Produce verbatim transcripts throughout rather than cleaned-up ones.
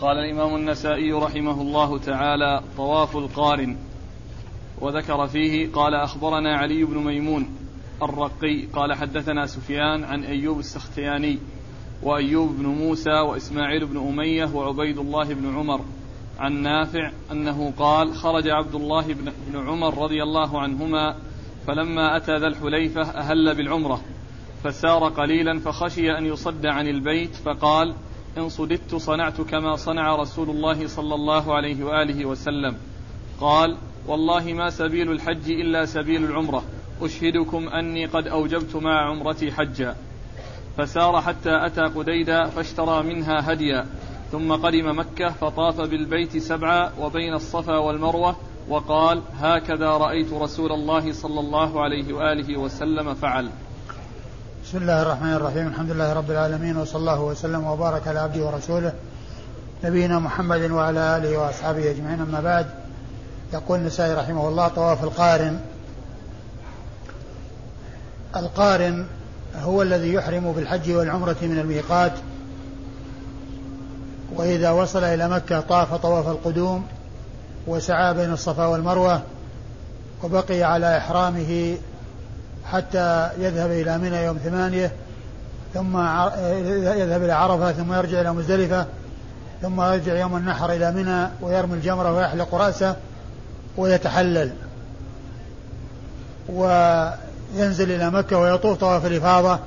قال الإمام النسائي رحمه الله تعالى طواف القارن، وذكر فيه قال أخبرنا علي بن ميمون الرقي قال حدثنا سفيان عن أيوب السختياني وأيوب بن موسى وإسماعيل بن أمية وعبيد الله بن عمر عن نافع أنه قال خرج عبد الله بن عمر رضي الله عنهما فلما أتى ذا الحليفة أهل بالعمرة فسار قليلا فخشي أن يصد عن البيت فقال إن صددت صنعت كما صنع رسول الله صلى الله عليه وآله وسلم، قال والله ما سبيل الحج إلا سبيل العمرة، أشهدكم أني قد أوجبت مع عمرتي حجا. فسار حتى أتى قديدا فاشترى منها هديا، ثم قدم مكة فطاف بالبيت سبعا وبين الصفا والمروة وقال هكذا رأيت رسول الله صلى الله عليه وآله وسلم فعل. بسم الله الرحمن الرحيم، الحمد لله رب العالمين، وصلى الله وسلم وبارك على عبده ورسوله نبينا محمد وعلى آله وأصحابه أجمعين، أما بعد. يقول النسائي رحمه الله طواف القارن. القارن هو الذي يحرم بالحج والعمرة من الميقات، وإذا وصل إلى مكة طاف طواف القدوم وسعى بين الصفا والمروة وبقي على إحرامه حتى يذهب إلى منى يوم ثمانية، ثم يذهب إلى عرفة، ثم يرجع إلى مزدلفة، ثم يرجع يوم النحر إلى منى ويرمي الجمرة ويحلق رأسه ويتحلل، وينزل إلى مكة ويطوف طواف الإفاضة،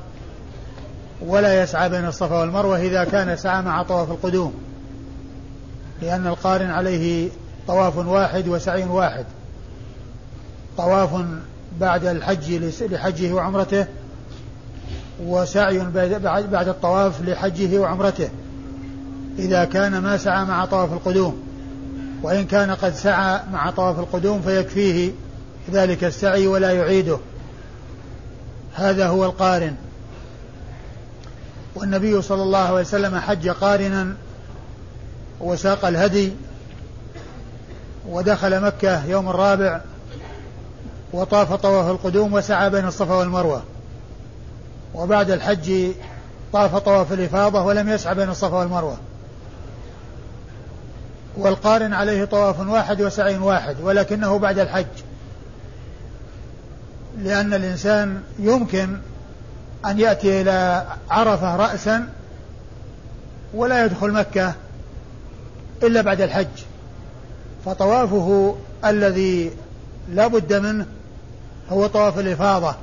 ولا يسعى بين الصفا والمروة إذا كان سعى مع طواف القدوم، لأن القارن عليه طواف واحد وسعي واحد، طواف بعد الحج لحجه وعمرته، وسعي بعد الطواف لحجه وعمرته إذا كان ما سعى مع طواف القدوم، وإن كان قد سعى مع طواف القدوم فيكفيه ذلك السعي ولا يعيده. هذا هو القارن. والنبي صلى الله عليه وسلم حج قارنا وساق الهدي ودخل مكة يوم الرابع وطاف طواف القدوم وسعى بين الصفا والمروة، وبعد الحج طاف طواف الإفاضة ولم يسعى بين الصفا والمروة. والقارن عليه طواف واحد وسعي واحد، ولكنه بعد الحج، لأن الإنسان يمكن أن يأتي إلى عرفة رأسا ولا يدخل مكة إلا بعد الحج، فطوافه الذي لا بد منه هو طواف الإفاضة،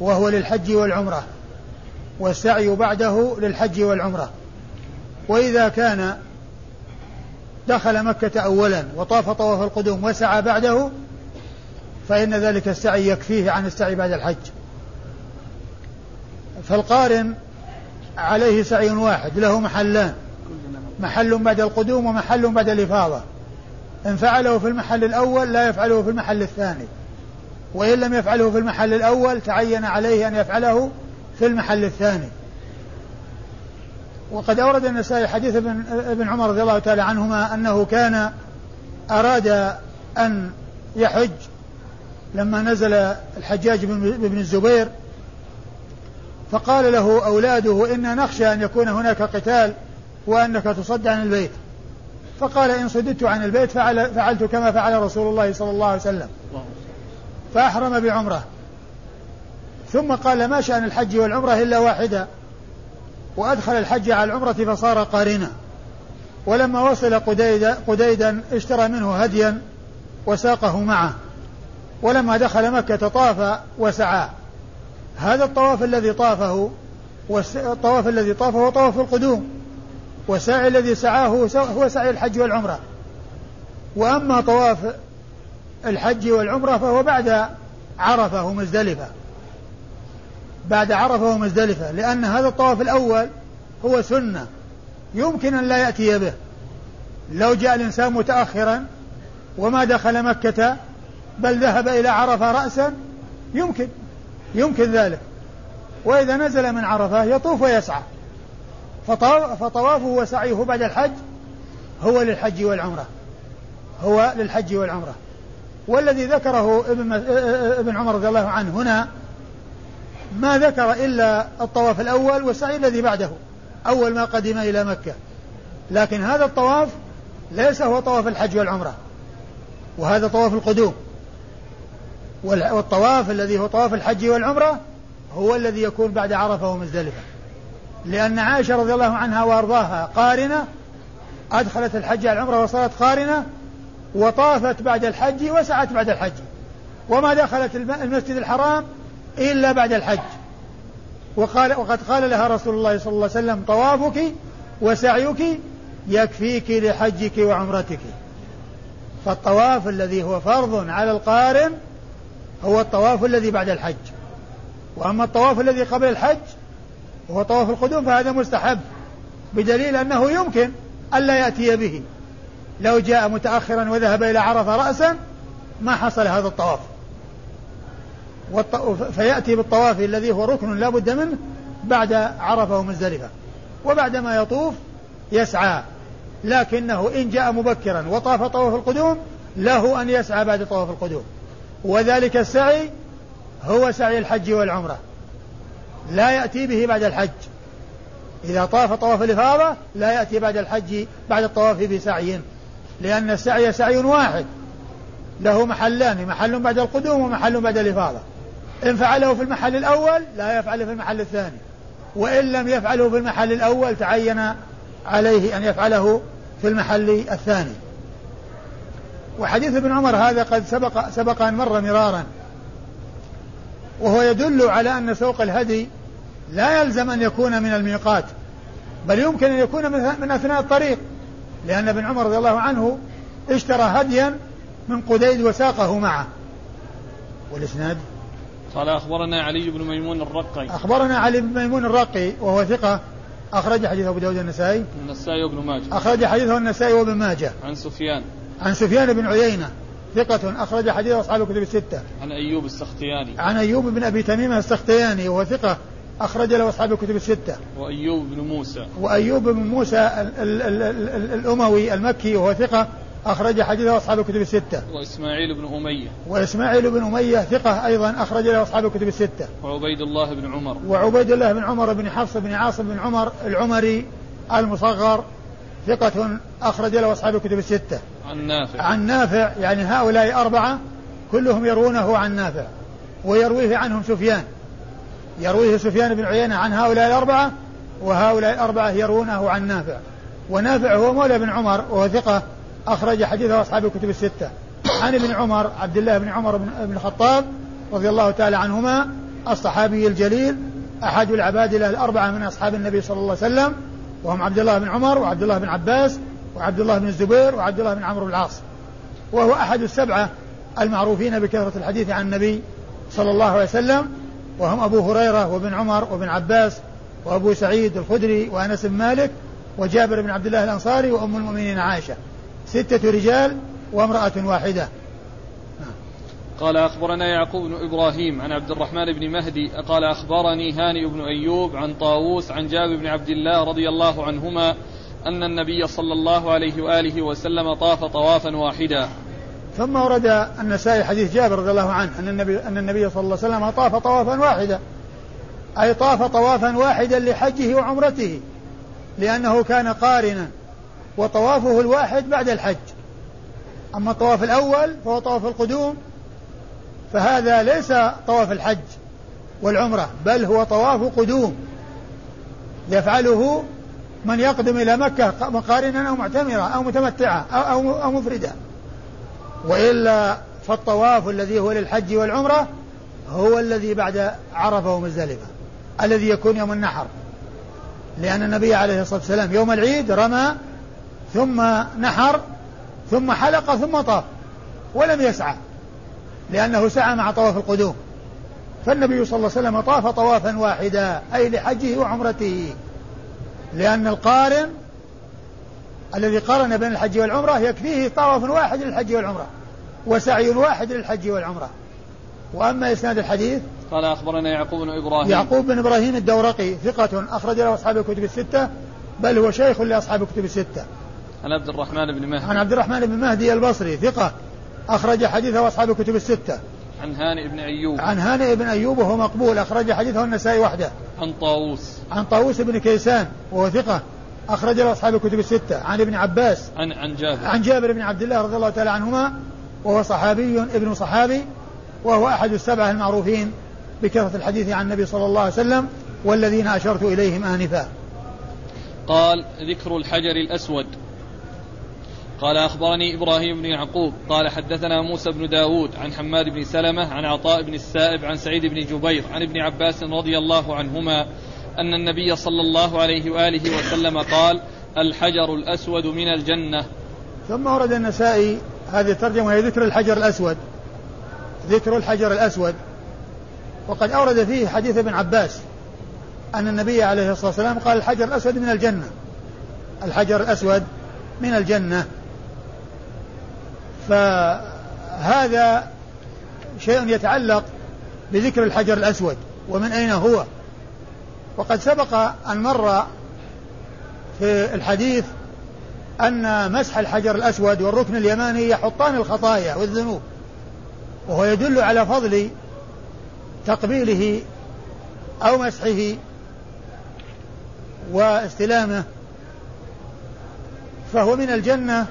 وهو للحج والعمرة، والسعي بعده للحج والعمرة. وإذا كان دخل مكة أولا وطاف طواف القدوم وسعى بعده فإن ذلك السعي يكفيه عن السعي بعد الحج. فالقارن عليه سعي واحد، له محلان، محل بعد القدوم ومحل بعد الإفاضة، إن فعله في المحل الأول لا يفعله في المحل الثاني، وإن لم يفعله في المحل الأول تعين عليه أن يفعله في المحل الثاني. وقد أورد النسائي حديث ابن عمر رضي الله تعالى عنهما أنه كان أراد أن يحج لما نزل الحجاج بن الزبير، فقال له أولاده إن نخشى أن يكون هناك قتال وأنك تصد عن البيت، فقال إن صددت عن البيت فعل فعلت كما فعل رسول الله صلى الله عليه وسلم، فأحرم بعمرة. ثم قال ما شأن الحج والعمرة إلا واحدة، وأدخل الحج على العمرة فصار قارنا. ولما وصل قديدا, قديدا اشترى منه هديا وساقه معه، ولما دخل مكة طاف وسعى. هذا الطواف الذي طافه والطواف الذي طافه هو طواف القدوم، والسعي الذي سعاه هو سعي الحج والعمرة. وأما طواف الحج والعمرة فهو بعد عرفة ومزدلفة، بعد عرفة ومزدلفة، لأن هذا الطواف الأول هو سنة يمكن أن لا يأتي به، لو جاء الإنسان متأخرا وما دخل مكة بل ذهب إلى عرفة رأسا يمكن يمكن ذلك. وإذا نزل من عرفة يطوف ويسعى، فطوافه وسعيه بعد الحج هو للحج والعمرة، هو للحج والعمرة. والذي ذكره ابن عمر رضي الله عنه هنا ما ذكر إلا الطواف الأول والسعي الذي بعده أول ما قدم إلى مكة، لكن هذا الطواف ليس هو طواف الحج والعمرة، وهذا طواف القدوم، والطواف الذي هو طواف الحج والعمرة هو الذي يكون بعد عرفة ومزدلفة، لأن عائشة رضي الله عنها وارضاها قارنة أدخلت الحج على العمرة وصارت قارنة، وطافت بعد الحج وسعت بعد الحج، وما دخلت المسجد الحرام إلا بعد الحج. وقال وقد قال لها رسول الله صلى الله عليه وسلم: طوافك وسعيك يكفيك لحجك وعمرتك. فالطواف الذي هو فرض على القارن هو الطواف الذي بعد الحج، وأما الطواف الذي قبل الحج هو طواف القدوم فهذا مستحب، بدليل أنه يمكن ألا يأتي به، لو جاء متأخرا وذهب إلى عرفة رأسا ما حصل هذا الطواف، فيأتي بالطواف الذي هو ركن لا بد منه بعد عرفة ومزدلفة، وبعدما يطوف يسعى، لكنه إن جاء مبكرا وطاف طواف القدوم له أن يسعى بعد طواف القدوم، وذلك السعي هو سعي الحج والعمرة، لا يأتي به بعد الحج. إذا طاف طواف الإفاضة لا يأتي بعد الحج بعد الطواف بسعي، لأن السعي سعي واحد له محلان، محل بعد القدوم ومحل بعد الإفاضة، إن فعله في المحل الأول لا يفعله في المحل الثاني، وإن لم يفعله في المحل الأول تعين عليه أن يفعله في المحل الثاني. وحديث ابن عمر هذا قد سبق, سبق أن مر مرارا، وهو يدل على أن سوق الهدي لا يلزم أن يكون من الميقات، بل يمكن أن يكون من أثناء الطريق، لأن ابن عمر رضي الله عنه اشترى هديا من قديد وساقه معه. والإسناد قال أخبرنا علي بن ميمون الرقي أخبرنا علي بن ميمون الرقي وهو ثقة، أخرج حديثه أبو داود النسائي النسائي وابن ماجه أخرج حديثه النسائي وابن ماجه عن سفيان عن سفيان بن عيينة ثقة، أخرج حديثه أصحاب الكتب الستة عن أيوب السختياني عن أيوب بن أبي تميم السختياني وهو ثقة، أخرج له أصحاب الكتب الستة وأيوب بن موسى وأيوب بن موسى ال ال ال ال ال الأموي المكي وهو ثقة، أخرج حديثه أصحاب الكتب الستة وإسماعيل بن أمية وإسماعيل بن أمية ثقة أيضا، أخرج له أصحاب الكتب الستة وعبيد الله بن عمر وعبيد الله بن عمر بن حفص بن عاصم بن عمر العمري المصغر ثقة، أخرج له أصحاب الكتب الستة عن نافع عن نافع يعني هؤلاء أربعة كلهم يروونه عن نافع، ويرويه عنهم سفيان يرويه سفيان بن عيينة عن هؤلاء الأربعة، وهؤلاء الأربعة يروونه عن نافع، ونافع هو مولى بن عمر وهو ثقة، أخرج حديثه أصحاب الكتب الستة عن ابن عمر عبد الله بن عمر بن الخطاب رضي الله تعالى عنهما، الصحابي الجليل أحد العبادلة الأربعة من أصحاب النبي صلى الله عليه وسلم، وهم عبد الله بن عمر وعبد الله بن عباس وعبد الله بن الزبير وعبد الله بن عمرو بن العاص، وهو أحد السبعة المعروفين بكثرة الحديث عن النبي صلى الله عليه وسلم، وهم أبو هريرة وابن عمر وابن عباس وأبو سعيد الخدري وأنس بن مالك وجابر بن عبد الله الأنصاري وأم المؤمنين عائشة، ستة رجال وامرأة واحدة. قال أخبرنا يعقوب بن إبراهيم عن عبد الرحمن بن مهدي قال أخبرني هاني بن أيوب عن طاووس عن جابر بن عبد الله رضي الله عنهما أن النبي صلى الله عليه وآله وسلم طاف طوافا واحدا. ثم ورد النسائي حديث جابر رضي الله عنه أن النبي, أن النبي صلى الله عليه وسلم طاف طوافا واحدا، أي طاف طوافا واحدا لحجه وعمرته، لأنه كان قارنا، وطوافه الواحد بعد الحج. أما الطواف الأول فهو طواف القدوم، فهذا ليس طواف الحج والعمرة، بل هو طواف قدوم يفعله من يقدم إلى مكة مقارنا أو معتمرة أو متمتعة أو, أو مفردة، وإلا فالطواف الذي هو للحج والعمرة هو الذي بعد عرفة ومزدلفة، الذي يكون يوم النحر، لأن النبي عليه الصلاة والسلام يوم العيد رمى ثم نحر ثم حلق ثم طاف ولم يسعى، لأنه سعى مع طواف القدوم، فالنبي صلى الله عليه وسلم طاف طوافا واحدا أي لحجه وعمرته، لأن القارن الذي قارن بين الحج والعمرة يكفيه طواف واحد للحج والعمرة وسعي واحد للحج والعمرة. وأما إسناد الحديث قال أخبرنا يعقوب بن إبراهيم يعقوب بن إبراهيم الدورقي ثقة، أخرج له أصحاب الكتب الستة، بل هو شيخ لأصحاب الكتب الستة، عن عبد الرحمن بن مهدي عن عبد الرحمن بن مهدي البصري ثقة، أخرج حديثه أصحاب الكتب الستة، عن هانئ بن أيوب عن هانئ بن أيوب وهو مقبول، أخرج حديثه النسائي وحده، عن طاووس عن طاووس بن كيسان وهو ثقة، أخرج له أصحاب الكتب الستة عن ابن عباس عن, عن جابر عن جابر بن عبد الله رضي الله تعالى عنهما، وهو صحابي ابن صحابي، وهو أحد السبعة المعروفين بكثرة الحديث عن النبي صلى الله عليه وسلم والذين أشرت إليهم آنفا. قال: ذكر الحجر الأسود. قال: أخبرني إبراهيم بن يعقوب قال: حدثنا موسى بن داود عن حماد بن سلمة عن عطاء بن السائب عن سعيد بن جبير عن ابن عباس رضي الله عنهما أن النبي صلى الله عليه وآله وسلم قال: الحجر الأسود من الجنة. ثم ورد النسائي هذه الترجمة وهي ذكر الحجر الأسود، ذكر الحجر الأسود، وقد أورد فيه حديث ابن عباس أن النبي عليه الصلاة والسلام قال: الحجر الأسود من الجنة، الحجر الأسود من الجنة. فهذا شيء يتعلق بذكر الحجر الأسود ومن أين هو، وقد سبق أن مر في الحديث أن مسح الحجر الأسود والركن اليماني يحطان الخطايا والذنوب، وهو يدل على فضل تقبيله أو مسحه واستلامه، فهو من الجنة،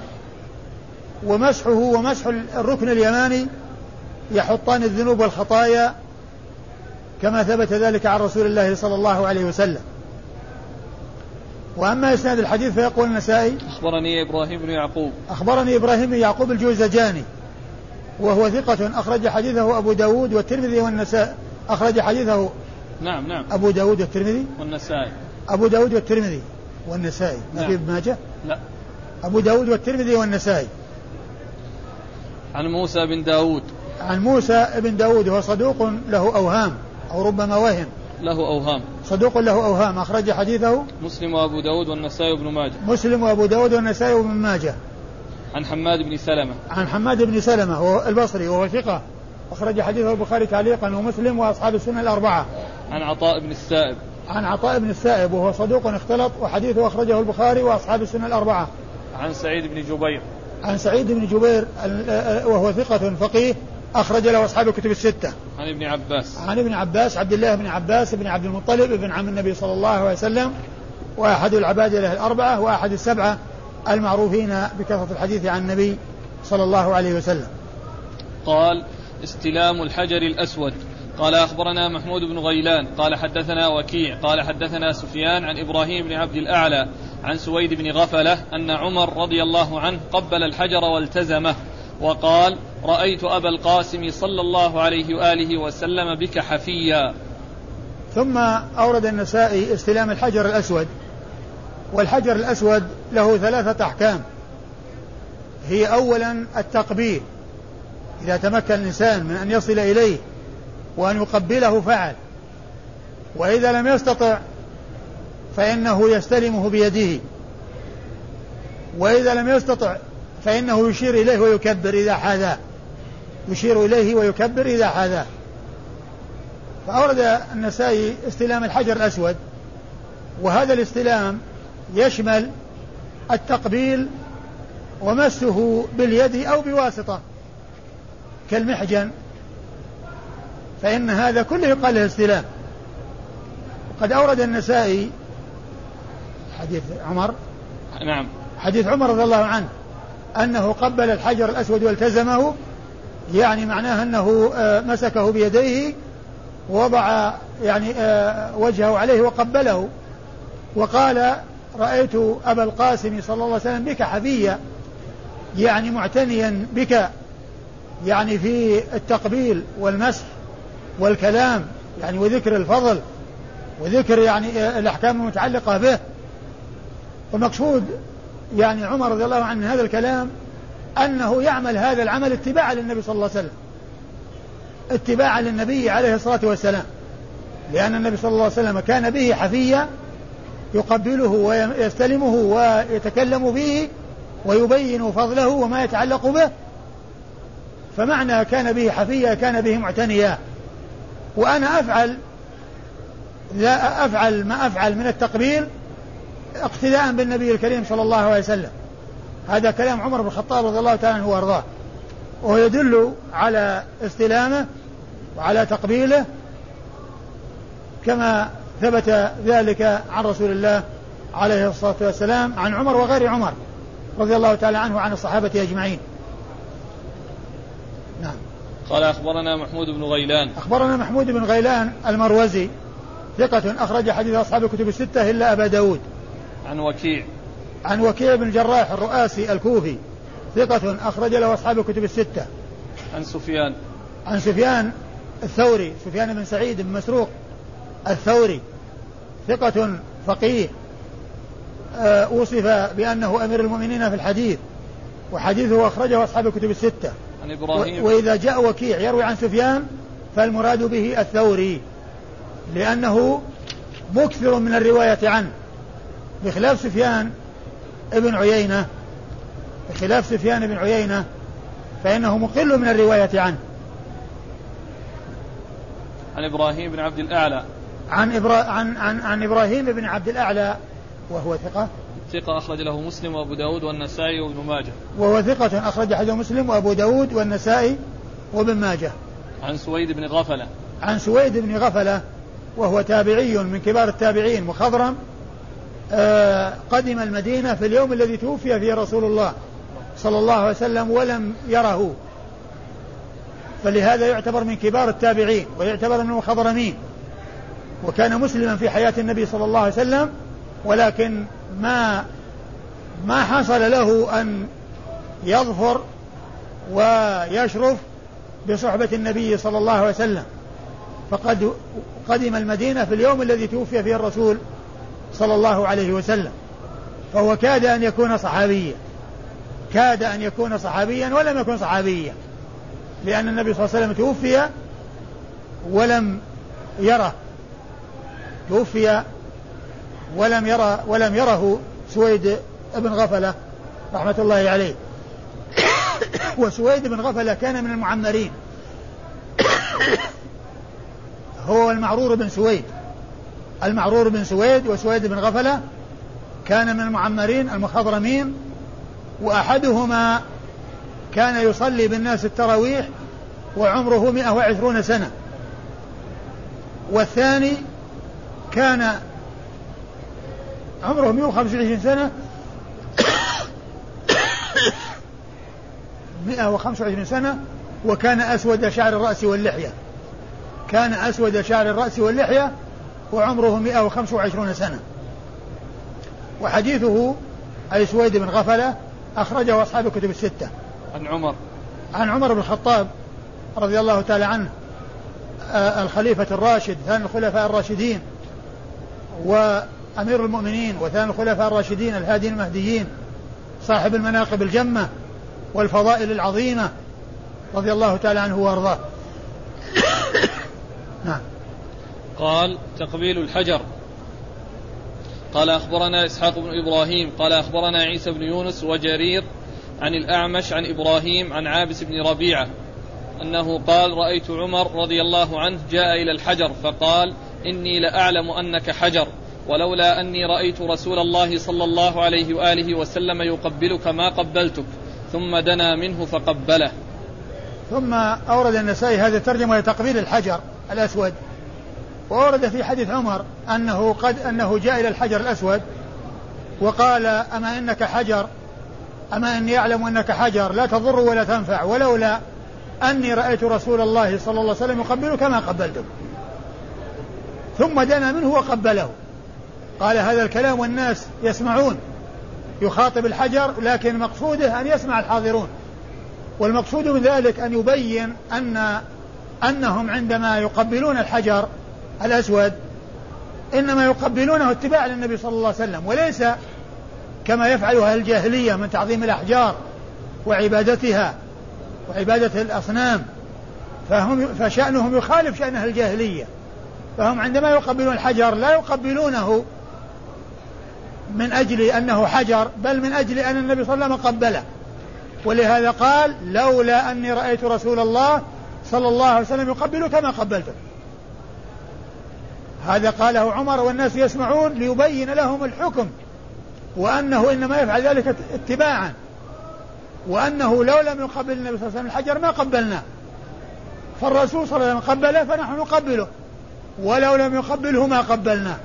ومسحه ومسح الركن اليماني يحطان الذنوب والخطايا كما ثبت ذلك عن رسول الله صلى الله عليه وسلم. وأما إسناد الحديث فيقول النسائي: أخبرني إبراهيم بن يعقوب أخبرني إبراهيم بن يعقوب الجوزجاني، وهو ثقة، أخرج حديثه أبو داود والترمذي والنسائي أخرج حديثه نعم نعم أبو داود والترمذي والنسائي أبو داود والترمذي والنسائي نعم. ما في ماجه؟ لا، أبو داود والترمذي والنسائي. عن موسى بن داود عن موسى بن داود هو صدوق له أوهام أو ربما وهم له أوهام صدوق له أوهام أخرج حديثه مسلم وأبو داود والنسائي بن ماجه مسلم وأبو داود والنسائي بن ماجه. عن حماد بن سلمة عن حماد بن سلمة هو البصري وهو ثقة، أخرج حديثه البخاري تعليقا ومسلم وأصحاب السنة الأربعة. عن عطاء بن السائب عن عطاء بن السائب وهو صدوق اختلط، وحديثه أخرجه البخاري وأصحاب السنة الأربعة. عن سعيد بن جبير عن سعيد بن جبير وهو ثقة فقيه، أخرج له أصحاب الكتب الستة. عن ابن عباس عن ابن عباس عبد الله بن عباس بن عبد المطلب ابن عم النبي صلى الله عليه وسلم، وأحد العباد له الأربعة، وأحد السبعة المعروفين بكثرة الحديث عن النبي صلى الله عليه وسلم. قال: استلام الحجر الأسود. قال: أخبرنا محمود بن غيلان قال: حدثنا وكيع قال: حدثنا سفيان عن إبراهيم بن عبد الأعلى عن سويد بن غفلة أن عمر رضي الله عنه قبل الحجر والتزمه وقال: رأيت أبا القاسم صلى الله عليه وآله وسلم بك حفيا. ثم أورد النسائي استلام الحجر الأسود، والحجر الأسود له ثلاثة أحكام، هي: أولا التقبيل، إذا تمكن الإنسان من أن يصل إليه وأن يقبله فعل، وإذا لم يستطع فإنه يستلمه بيده، وإذا لم يستطع فإنه يشير إليه ويكبر إذا حاذاه يشير إليه ويكبر إذا حاذاه فأورد النسائي استلام الحجر الأسود، وهذا الاستلام يشمل التقبيل ومسه باليد أو بواسطة كالمحجن، فإن هذا كله يقال له استلام. وقد أورد النسائي حديث عمر نعم حديث عمر رضي الله عنه أنه قبل الحجر الأسود والتزمه، يعني معناه أنه مسكه بيديه ووضع يعني وجهه عليه وقبله، وقال: رأيت أبا القاسم صلى الله عليه وسلم بك حفيا، يعني معتنيا بك، يعني في التقبيل والمسح والكلام، يعني وذكر الفضل وذكر يعني الأحكام المتعلقة به. ومقصود يعني عمر رضي الله عنه من هذا الكلام أنه يعمل هذا العمل اتباعا للنبي صلى الله عليه وسلم اتباعا للنبي عليه الصلاة والسلام، لأن النبي صلى الله عليه وسلم كان به حفيا، يقبله ويستلمه ويتكلم به ويبين فضله وما يتعلق به، فمعنى كان به حفيا كان به معتنيا. وأنا أفعل لا أفعل ما أفعل من التقبيل اقتداء بالنبي الكريم صلى الله عليه وسلم. هذا كلام عمر بن الخطاب رضي الله تعالى عنه وارضاه، وهو يدل على استلامه وعلى تقبيله كما ثبت ذلك عن رسول الله عليه الصلاة والسلام عن عمر وغير عمر رضي الله تعالى عنه وعن الصحابة أجمعين. نعم. قال أخبرنا محمود بن غيلان أخبرنا محمود بن غيلان المروزي ثقة أخرج حديث أصحاب الكتب الستة إلا أبا داود. عن وكيع عن وكيع بن الجراح الرؤاسي الكوفي ثقة أخرج له أصحاب الكتب الستة. عن سفيان عن سفيان الثوري سفيان بن سعيد بن مسروق الثوري ثقة فقيه أوصف بأنه أمير المؤمنين في الحديث وحديثه أخرجه أصحاب الكتب الستة. عن إبراهيم وإذا جاء وكيع يروي عن سفيان فالمراد به الثوري لأنه مكثر من الرواية عنه بخلاف سفيان ابن عيينة بخلاف سفيان ابن عيينة فإنه مقل من الرواية عنه. عن إبراهيم بن عبد الأعلى عن, إبرا... عن... عن... عن إبراهيم بن عبد الأعلى وهو ثقة ثقة أخرج له مسلم وأبو داود والنسائي وابن ماجه وهو ثقة أخرج حديثه مسلم وأبو داود والنسائي وابن ماجه. عن سويد بن غفلة عن سويد بن غفلة وهو تابعي من كبار التابعين مخضرم آه قدم المدينة في اليوم الذي توفي فيه رسول الله صلى الله عليه وسلم ولم يره فلهذا يعتبر من كبار التابعين ويعتبر من المخضرمين وكان مسلما في حياة النبي صلى الله عليه وسلم ولكن ما ما حصل له أن يظفر ويشرف بصحبة النبي صلى الله عليه وسلم فقد قدم المدينة في اليوم الذي توفي فيه الرسول صلى الله عليه وسلم فهو كاد أن يكون صحابيا كاد أن يكون صحابيا ولم يكن صحابيا لأن النبي صلى الله عليه وسلم توفي ولم يره توفي ولم يره ولم يره سويد بن غفلة رحمة الله عليه وسويد بن غفلة كان من المعمرين هو المعرور بن سويد المعرور بن سويد وسويد بن غفلة كان من المعمرين المخضرمين وأحدهما كان يصلي بالناس التراويح وعمره مئة وعشرون سنة والثاني كان عمره مئة وخمسة وعشرين سنة مئة وخمسة وعشرين سنة وكان أسود شعر الرأس واللحية كان أسود شعر الرأس واللحية وعمره مئة وخمسة وعشرون سنة وحديثه أي سويد بن غفلة أخرجه أصحاب الكتب الستة. عن عمر عن عمر بن الخطاب رضي الله تعالى عنه الخليفة الراشد ثاني الخلفاء الراشدين وأمير المؤمنين وثاني الخلفاء الراشدين الهادين المهديين صاحب المناقب الجمة والفضائل العظيمة رضي الله تعالى عنه وارضاه. نعم. قال تقبيل الحجر. قال أخبرنا إسحاق بن إبراهيم قال أخبرنا عيسى بن يونس وجرير عن الأعمش عن إبراهيم عن عابس بن ربيعة أنه قال رأيت عمر رضي الله عنه جاء إلى الحجر فقال إني لأعلم أنك حجر ولولا أني رأيت رسول الله صلى الله عليه وآله وسلم يقبلك ما قبلتك ثم دنا منه فقبله. ثم أورد النسائي هذا الترجمة لتقبيل الحجر الأسود وأورد في حديث عمر أنه قد أنه جاء إلى الحجر الأسود وقال أما إنك حجر أما أني أعلم أنك حجر لا تضر ولا تنفع ولولا أني رأيت رسول الله صلى الله عليه وسلم يقبلك ما قبلته ثم دنا منه وقبله. قال هذا الكلام والناس يسمعون يخاطب الحجر لكن مقصوده أن يسمع الحاضرون والمقصود من ذلك أن يبين أن أنهم عندما يقبلون الحجر الأسود إنما يقبلونه اتباع للنبي صلى الله عليه وسلم وليس كما يفعلها الجاهلية من تعظيم الأحجار وعبادتها وعبادة الأصنام فهم فشأنهم يخالف شأنها الجاهلية فهم عندما يقبلون الحجر لا يقبلونه من أجل أنه حجر بل من أجل أن النبي صلى الله عليه وسلم قبله ولهذا قال لولا أني رأيت رسول الله صلى الله عليه وسلم يقبله كما قبلته. هذا قاله عمر والناس يسمعون ليبين لهم الحكم وأنه إنما يفعل ذلك اتباعا وأنه لو لم يقبل النبي صلى الله عليه وسلم الحجر ما قبلناه فالرسول صلى الله عليه وسلم قبله فنحن نقبله ولو لم يقبله ما قبلناه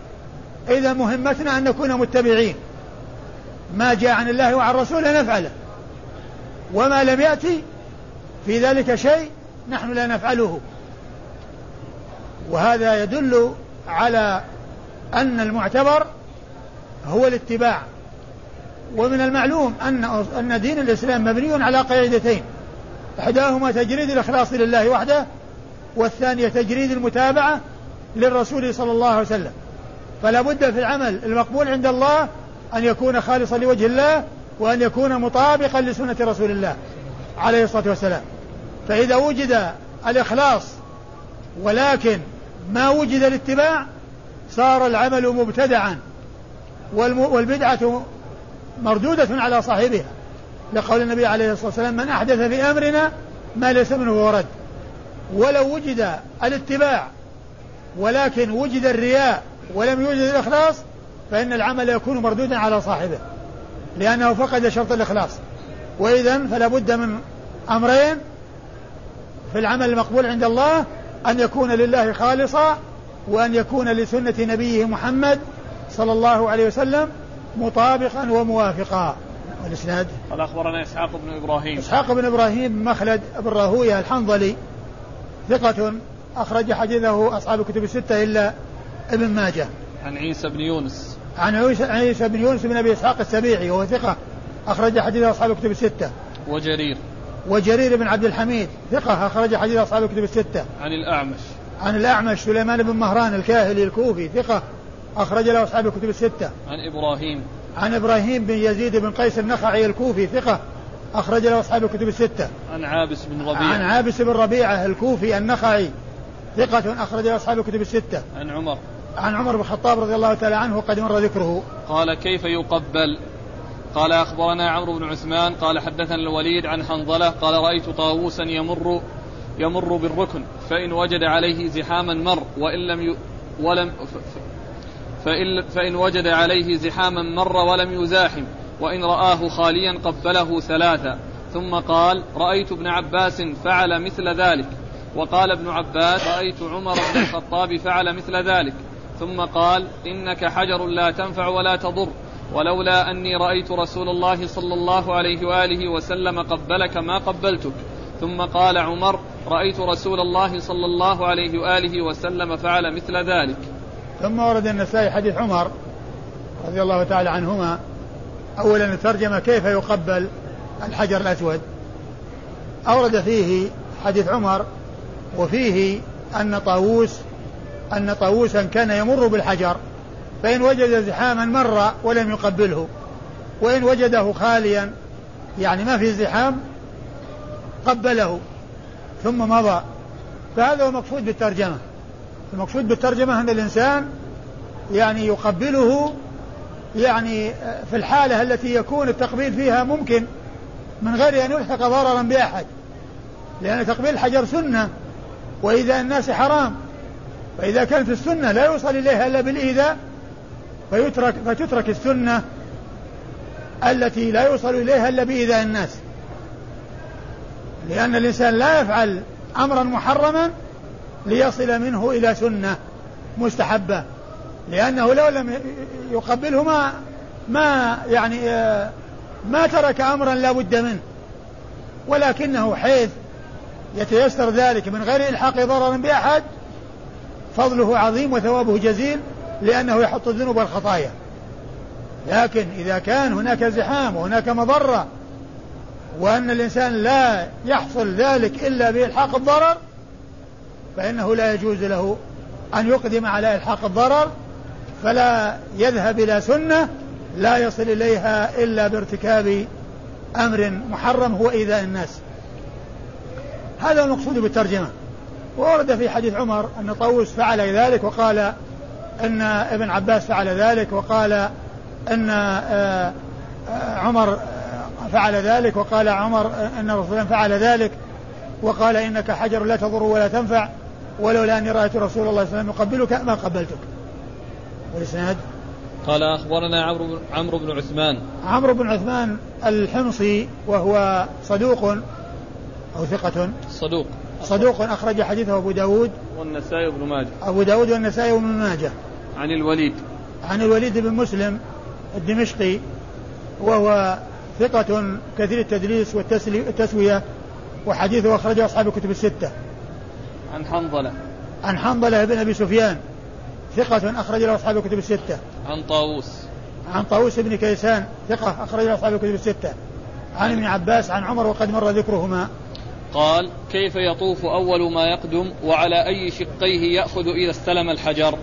إذا مهمتنا أن نكون متبعين، ما جاء عن الله وعن رسوله نفعله، وما لم يأتي في ذلك شيء نحن لا نفعله. وهذا يدل على أن المعتبر هو الاتباع. ومن المعلوم أن دين الإسلام مبني على قاعدتين، إحداهما تجريد الإخلاص لله وحده، والثانية تجريد المتابعة للرسول صلى الله عليه وسلم. فلا بد في العمل المقبول عند الله أن يكون خالصا لوجه الله، وأن يكون مطابقا لسنة رسول الله عليه الصلاة والسلام. فإذا وجد الإخلاص ولكن ما وجد الاتباع صار العمل مبتدعا، والبدعة مردودة على صاحبها، لقول النبي عليه الصلاة والسلام: من أحدث في أمرنا ما ليس منه ورد. ولو وجد الاتباع ولكن وجد الرياء ولم يوجد الإخلاص فإن العمل يكون مردودا على صاحبه، لأنه فقد شرط الإخلاص. وإذن فلا بد من أمرين في العمل المقبول عند الله: أن يكون لله خالصا، وأن يكون لسنة نبيه محمد صلى الله عليه وسلم مطابقا وموافقا. والإسناد قال أخبرنا إسحاق بن إبراهيم إسحاق بن إبراهيم مخلد بن راهويه الحنظلي، ثقة، أخرج حديثه أصحاب الكتب الستة إلا ابن ماجه. عن عيسى بن يونس عن عيسى بن يونس بن أبي إسحاق السبيعي، وهو ثقة، أخرج حديثه أصحاب الكتب الستة. وجرير وجرير بن عبد الحميد، ثقة، أخرج حديثه أصحاب الكتب الستة. عن الأعمش عن الأعمش سليمان بن مهران الكاهلي الكوفي، ثقة، أخرج له أصحاب الكتب الستة. عن إبراهيم عن إبراهيم بن يزيد بن قيس النخعي الكوفي، ثقة، أخرج له أصحاب الكتب الستة. عن عابس بن ربيعة عن عابس بن ربيعة الكوفي النخعي، ثقة، أخرج له أصحاب الكتب الستة. عن عمر عن عمر بن الخطاب رضي الله تعالى عنه قد مر ذكره. قال: كيف يقبل؟ قال: أخبرنا عمرو بن عثمان قال: حدثنا الوليد عن حنظلة قال: رأيت طاووسا يمر يمر بالركن، فإن وجد عليه زحاما مر، وإن لم ي... ولم فإن... فإن وجد عليه زحاما مر ولم يزاحم، وإن رآه خاليا قبله ثلاثة. ثم قال: رأيت ابن عباس فعل مثل ذلك. وقال ابن عباس: رأيت عمر بن الخطاب فعل مثل ذلك. ثم قال: إنك حجر لا تنفع ولا تضر، ولولا أني رأيت رسول الله صلى الله عليه وآله وسلم قبلك ما قبلتك. ثم قال عمر: رأيت رسول الله صلى الله عليه وآله وسلم فعل مثل ذلك. ثم ورد النسائي حديث عمر رضي الله تعالى عنهما. أولا ترجم كيف يقبل الحجر الأسود، أورد فيه حديث عمر، وفيه أن طاووس أن طاووسا كان يمر بالحجر، فإن وجد زحاما مر ولم يقبله، وإن وجده خاليا يعني ما في زحام قبله ثم مضى. فهذا هو المقصود بالترجمة. المقصود بالترجمة أن الإنسان يعني يقبله يعني في الحالة التي يكون التقبيل فيها ممكن، من غير أن يلحق ضررا بأحد، لأن تقبيل الحجر سنة وإيذاء الناس حرام، فإذا كانت السنة لا يوصل إليها إلا بالإيذاء فيترك فتترك السنة التي لا يوصل إليها إلا بإيذاء الناس، لأن الإنسان لا يفعل أمرا محرما ليصل منه إلى سنة مستحبة، لأنه لو لم يقبله ما, ما يعني ما ترك أمرا لا بد منه، ولكنه حيث يتيسر ذلك من غير إلحاق ضرر بأحد فضله عظيم وثوابه جزيل، لأنه يحط الذنوب والخطايا. لكن إذا كان هناك زحام وهناك مضرة وأن الإنسان لا يحصل ذلك إلا بإلحاق الضرر، فإنه لا يجوز له أن يقدم على إلحاق الضرر، فلا يذهب إلى سنة لا يصل إليها إلا بارتكاب أمر محرم هو إيذاء الناس. هذا المقصود بالترجمة. وورد في حديث عمر أن طاووس فعل ذلك، وقال أن ابن عباس فعل ذلك، وقال أن عمر فعل ذلك، وقال عمر أن رسولا فعل ذلك، وقال إنك حجر لا تضر ولا تنفع، ولولا أني رأيت رسول الله صلى الله عليه وسلم يقبلك ما قبلتك. والإسناد قال أخبرنا عمرو بن عثمان عمرو بن عثمان الحمصي، وهو صدوق أو ثقة صدوق صدوق أخرج حديثه أبو داود والنسائي وابن ماجه أبو داود والنسائي وابن ماجه. عن الوليد عن الوليد بن مسلم الدمشقي وهو ثقة كثير التدليس والتسوية، وحديثه أخرجه أصحاب الكتب الستة. عن حنظلة عن حنظلة بن أبي سفيان ثقة أخرجه أصحاب الكتب الستة. عن طاووس عن طاووس بن كيسان ثقة أخرجه أصحاب الكتب الستة. عن ابن عباس عن عمر وقد مر ذكرهما. قال: كيف يطوف أول ما يقدم وعلى أي شقيه يأخذ إذا استلم الحجر؟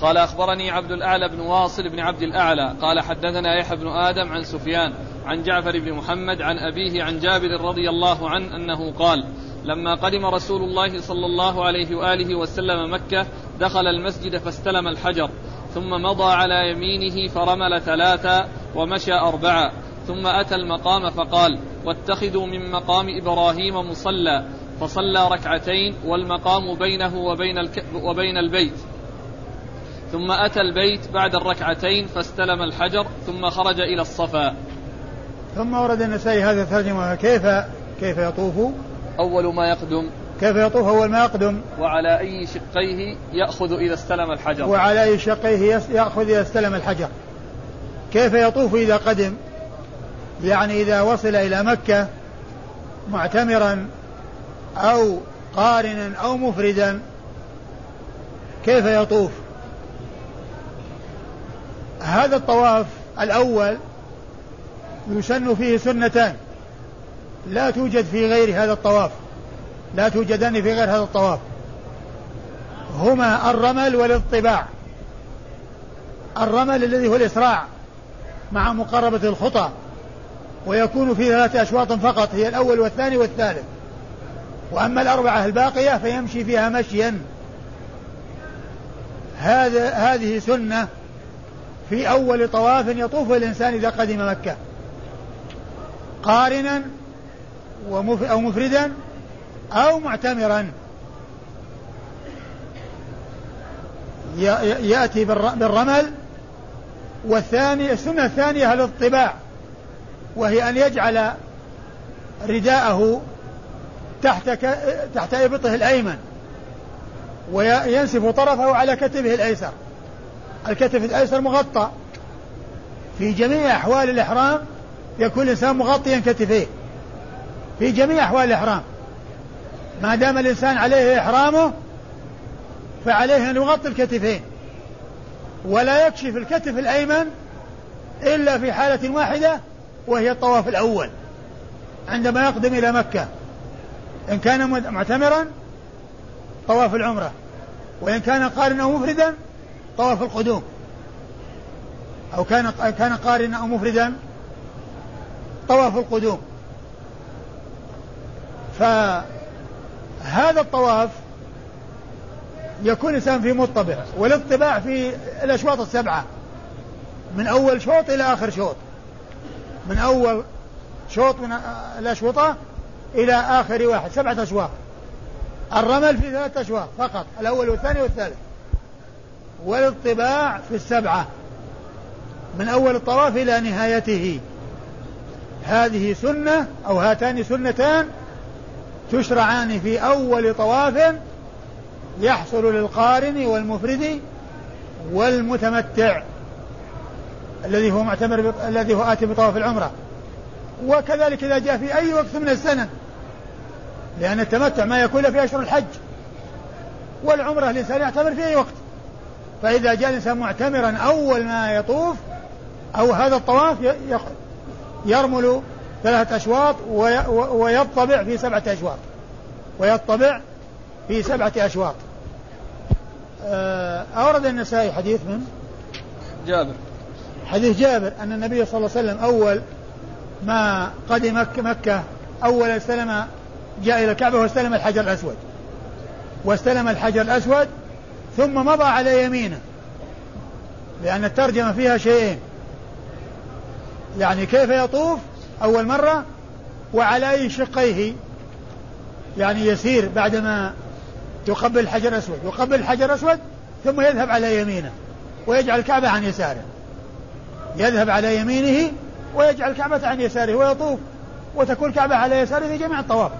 قال: أخبرني عبد الأعلى بن واصل بن عبد الأعلى قال: حدثنا يحيى بن آدم عن سفيان عن جعفر بن محمد عن أبيه عن جابر رضي الله عنه أنه قال: لما قدم رسول الله صلى الله عليه وآله وسلم مكة دخل المسجد فاستلم الحجر، ثم مضى على يمينه فرمل ثلاثة ومشى أربعة، ثم أتى المقام فقال: واتخذوا من مقام إبراهيم مصلى، فصلى ركعتين والمقام بينه وبين, وبين البيت، ثم أتى البيت بعد الركعتين فاستلم الحجر ثم خرج إلى الصفا. ثم ورد النسائي هذا الترجمة: كيف كيف يطوف أول ما يقدم كيف يطوف أول ما يقدم وعلى أي شقيه يأخذ إذا استلم الحجر وعلى أي شقيه يأخذ إذا استلم الحجر. كيف يطوف إذا قدم؟ يعني إذا وصل إلى مكة معتمرا أو قارنا أو مفردا كيف يطوف؟ هذا الطواف الأول يسن فيه سنتان لا توجد في غير هذا الطواف، لا توجدان في غير هذا الطواف، هما الرمل والاضطباع. الرمل الذي هو الإسراع مع مقاربة الخطى، ويكون فيه ثلاثة أشواط فقط هي الأول والثاني والثالث، وأما الأربعة الباقية فيمشي فيها مشيا. هذا هذه سنة في أول طواف يطوف الإنسان إذا قدم مكة، قارنا أو مفردا أو معتمرا، يأتي بالرمل. والثاني السنة الثانية الاطباع، وهي أن يجعل رداءه تحت, ك... تحت إبطه الأيمن وينسف طرفه على كتفه الأيسر. الكتف الأيسر مغطى في جميع أحوال الإحرام، يكون الإنسان مغطيا كتفيه في جميع أحوال الإحرام، ما دام الإنسان عليه إحرامه فعليه أن يغطي الكتفين، ولا يكشف الكتف الأيمن إلا في حالة واحدة وهي الطواف الأول عندما يقدم إلى مكة، إن كان معتمرا طواف العمرة، وإن كان قارنا أو مفردا طواف القدوم، أو كان كان قارنا أو مفردا طواف القدوم. فهذا الطواف يكون الإنسان فيه مطبع، والاطباع في الأشواط السبعة من أول شوط إلى آخر شوط، من أول شوط من الأشوطة إلى آخر واحد، سبعة أشواط. الرمل في ثلاثة أشواط فقط، الأول والثاني والثالث، والاطباع في السبعة من أول الطواف إلى نهايته. هذه سنة أو هاتان سنتان تشرعان في أول طواف يحصل للقارن والمفرد والمتمتع الذي هو معتمر ب... الذي هو آتي بطواف العمرة، وكذلك إذا جاء في أي وقت من السنة، لأن التمتع ما يكون في أشهر الحج، والعمرة الإنسان يعتمر في أي وقت. فإذا جاء الإنسان معتمرا أول ما يطوف أو هذا الطواف يرمل ثلاثة أشواط ويطبع في سبعة أشواط ويطبع في سبعة أشواط. أورد النسائي حديث من جابر، حديث جابر أن النبي صلى الله عليه وسلم أول ما قدم مكة أول سلم جاء إلى الكعبة واستلم الحجر الأسود، واستلم الحجر الأسود ثم مضى على يمينه، لأن الترجمة فيها شيئين، يعني كيف يطوف أول مرة وعلى أي شقيه، يعني يسير بعدما يقبل الحجر الأسود، يقبل الحجر الأسود ثم يذهب على يمينه ويجعل الكعبة عن يساره، يذهب على يمينه ويجعل الكعبة عن يساره ويطوف، وتكون الكعبة على يساره في جميع الطواف،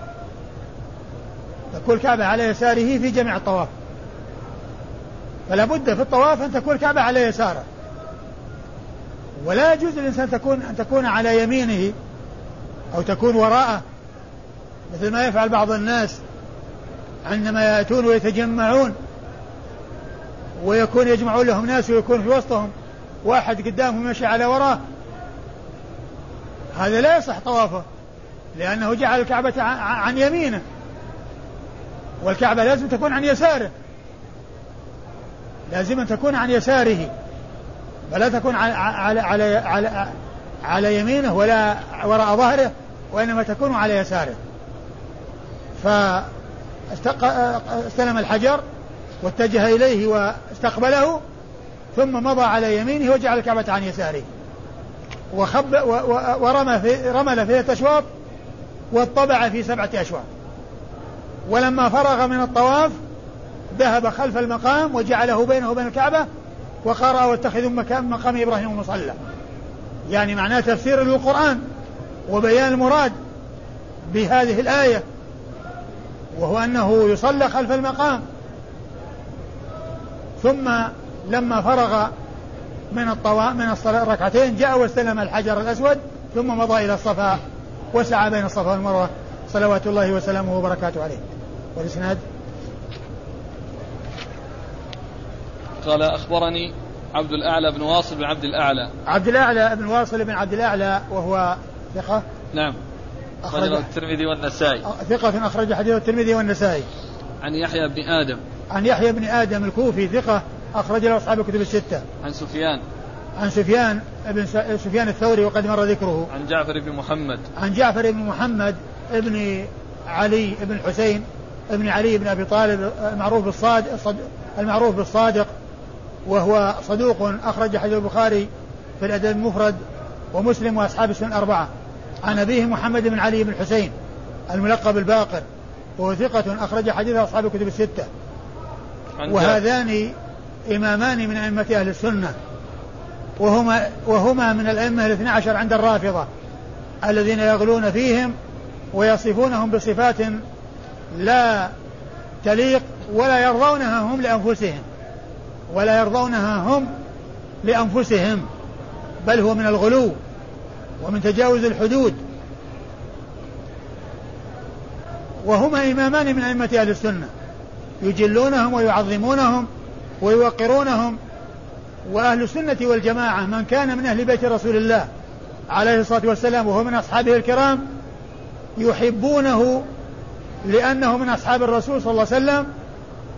تكون الكعبة على يساره في جميع الطواف. فلا بد في الطواف أن تكون الكعبة على يساره، ولا يجوز للإنسان تكون أن تكون على يمينه أو تكون وراءه مثل ما يفعل بعض الناس عندما يأتون ويتجمعون ويكون يجمعون لهم ناس ويكون في وسطهم واحد قدامهم يمشي على وراه، هذا لا يصح طوافه لأنه جعل الكعبة عن يمينه، والكعبة لازم تكون عن يساره، لازم أن تكون عن يساره، فلا تكون على على على على يمينه ولا وراء ظهره، وإنما تكون على يساره. فاستلم الحجر واتجه إليه واستقبله ثم مضى على يمينه وجعل الكعبة عن يساره، وخب ورمى في رمل في التشواط واطبع في سبعة أشواط، ولما فرغ من الطواف ذهب خلف المقام وجعله بينه وبين الكعبة وقرأ واتخذوا مكان مقام إبراهيم مصلى، يعني معناه تفسير للقرآن وبيان المراد بهذه الآية، وهو أنه يصلى خلف المقام. ثم لما فرغ من الطواف من الصلاة ركعتين جاء واستلم الحجر الأسود ثم مضى إلى الصفا وسعى بين الصفا والمروة صلوات الله وسلامه وبركاته عليه. والإسناد قال أخبرني عبد الأعلى بن واصل بن عبد الأعلى عبد الأعلى بن واصل بن عبد الأعلى وهو ثقة، نعم، أخرج الترمذي والنسائي، ثقة أخرج حديث الترمذي والنسائي. عن يحيى بن آدم عن يحيى بن آدم الكوفي ثقة أخرج له أصحاب الكتب الستة. عن سفيان عن سفيان ابن سفيان الثوري وقد مر ذكره. عن جعفر بن محمد عن جعفر بن محمد ابن علي ابن حسين ابن علي بن أبي طالب المعروف بالصادق المعروف بالصادق وهو صدوق أخرج حديث البخاري في الأدب المفرد ومسلم وأصحاب السنن الأربعة. عن أبيه محمد بن علي بن حسين الملقب الباقر وهو ثقة أخرج حديث أصحاب الكتب الستة، وهذان إمامان من أئمة أهل السنة، وهما وهما من الأئمة الاثنى عشر عند الرافضة الذين يغلون فيهم ويصفونهم بصفات لا تليق ولا يرضونها هم لأنفسهم ولا يرضونها هم لأنفسهم بل هو من الغلو ومن تجاوز الحدود، وهما إمامان من أئمة أهل السنة يجلونهم ويعظمونهم ويوقرونهم، وأهل السنة والجماعة من كان من أهل بيت رسول الله عليه الصلاة والسلام وهو من أصحابه الكرام يحبونه لأنه من أصحاب الرسول صلى الله عليه وسلم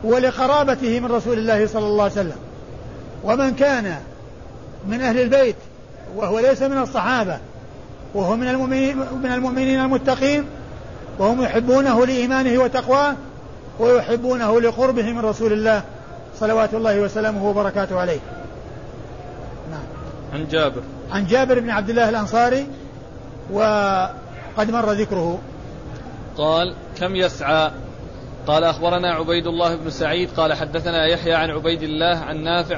ولقرابته من رسول الله صلى الله عليه وسلم، ومن كان من أهل البيت وهو ليس من الصحابة وهو من المؤمنين, من المؤمنين المتقين وهم يحبونه لإيمانه وتقواه ويحبونه لقربه من رسول الله صلوات الله وسلامه وبركاته عليه. نعم. عن جابر عن جابر بن عبد الله الأنصاري وقد مر ذكره. قال كم يسعى؟ قال أخبرنا عبيد الله بن سعيد قال حدثنا يحيى عن عبيد الله عن نافع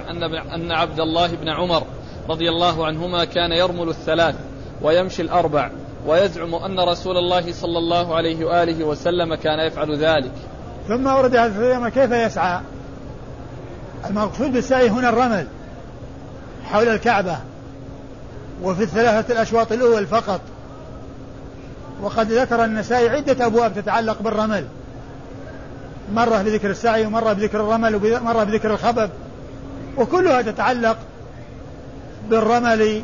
أن عبد الله بن عمر رضي الله عنهما كان يرمل الثلاث ويمشي الأربع، ويزعم أن رسول الله صلى الله عليه وآله وسلم كان يفعل ذلك. ثم أورد هذا الكلام كيف يسعى. المقصود بالسعي هنا الرمل حول الكعبة وفي الثلاثة الأشواط الأول فقط، وقد ذكر النسائي عدة أبواب تتعلق بالرمل، مرة بذكر السعي ومرة بذكر الرمل ومرة بذكر الخبب، وكلها تتعلق بالرمل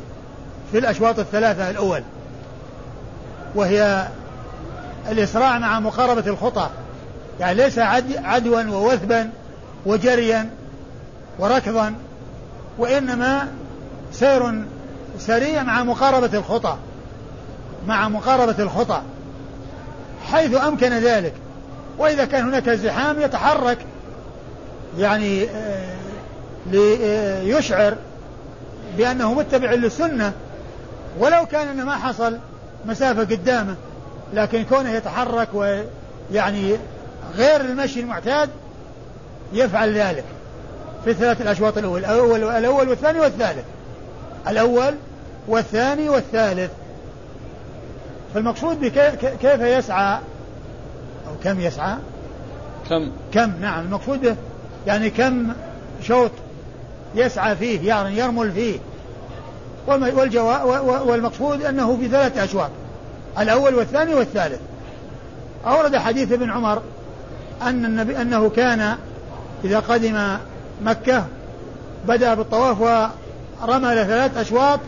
في الأشواط الثلاثة الأول، وهي الإسراع مع مقاربة الخطى، يعني ليس عدوا ووثبا وجريا وركضا، وإنما سير سريع مع مقاربة الخطى مع مقاربة الخطى حيث أمكن ذلك، وإذا كان هناك زحام يتحرك يعني ليشعر بأنه متبع للسنة، ولو كان أنه ما حصل مسافة قدامه، لكن كونه يتحرك ويعني غير المشي المعتاد يفعل ذلك في الثلاث الأشواط الأول الأول, الأول والثاني والثالث الأول والثاني والثالث. فالمقصود بكيف يسعى أو كم يسعى كم كم نعم المقصود يعني كم شوط يسعى فيه يعني يرمل فيه. والمقصود أنه في ثلاثة أشواط، الأول والثاني والثالث. أورد حديث ابن عمر أن النبي أنه كان إذا قدم مكة بدأ بالطواف ورمل ثلاث أشواط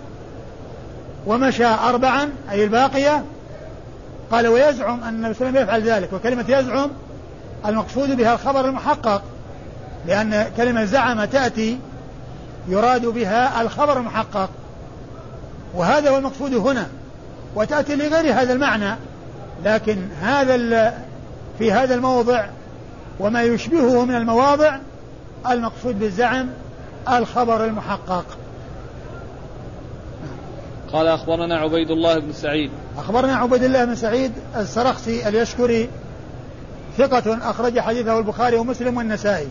ومشى أربعا أي الباقية. قال ويزعم أن النبي صلى الله عليه وسلم يفعل ذلك. وكلمة يزعم المقصود بها الخبر المحقق، لأن كلمة زعم تأتي يراد بها الخبر المحقق، وهذا هو المقصود هنا، وتأتي لغير هذا المعنى، لكن هذا في هذا الموضع وما يشبهه من المواضع المقصود بالزعم الخبر المحقق. قال أخبرنا عبيد الله بن سعيد أخبرنا عبيد الله بن سعيد السرخسي اليشكري ثقة أخرج حديثه البخاري ومسلم والنسائي.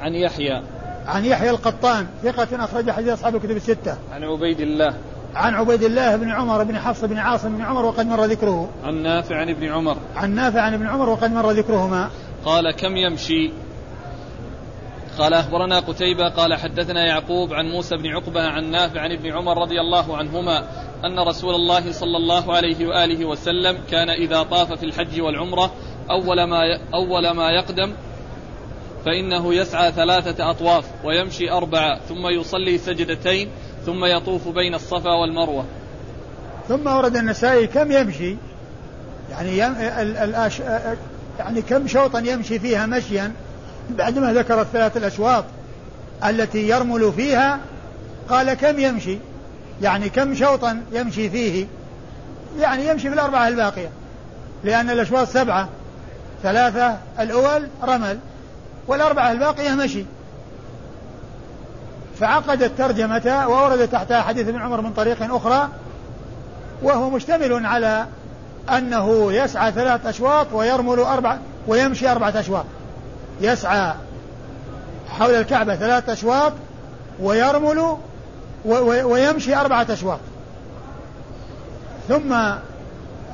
عن يحيى عن يحيى القطان ثقة أخرج حديث أصحاب الكتب الستة. عن عبيد الله عن عبيد الله بن عمر بن حفص بن عاصم بن عمر وقد مر ذكره. عن نافع عن ابن عمر عن نافع عن ابن عمر وقد مر ذكرهما. قال كم يمشي؟ قال أخبرنا قتيبة قال حدثنا يعقوب عن موسى بن عقبة عن نافع عن ابن عمر رضي الله عنهما أن رسول الله صلى الله عليه وآله وسلم كان إذا طاف في الحج والعمرة أول ما أول ما يقدم فإنه يسعى ثلاثة أطواف ويمشي أربعة ثم يصلي سجدتين ثم يطوف بين الصفا والمروة. ثم ورد النسائي كم يمشي، يعني يم... ال... الأش... يعني كم شوطا يمشي فيها مشيا بعدما ذكر الثلاث الأشواط التي يرمل فيها. قال كم يمشي يعني كم شوطا يمشي فيه، يعني يمشي في الأربعة الباقية، لأن الأشواط سبعة، ثلاثة الأول رمل والأربعة الباقية مشي. فعقد الترجمة وأورد تحتها حديث ابن عمر من طريق أخرى، وهو مشتمل على أنه يسعى ثلاث أشواط ويرمل أربعة ويمشي أربعة أشواط. يسعى حول الكعبة ثلاث أشواط ويرمل ويمشي أربعة أشواط ثم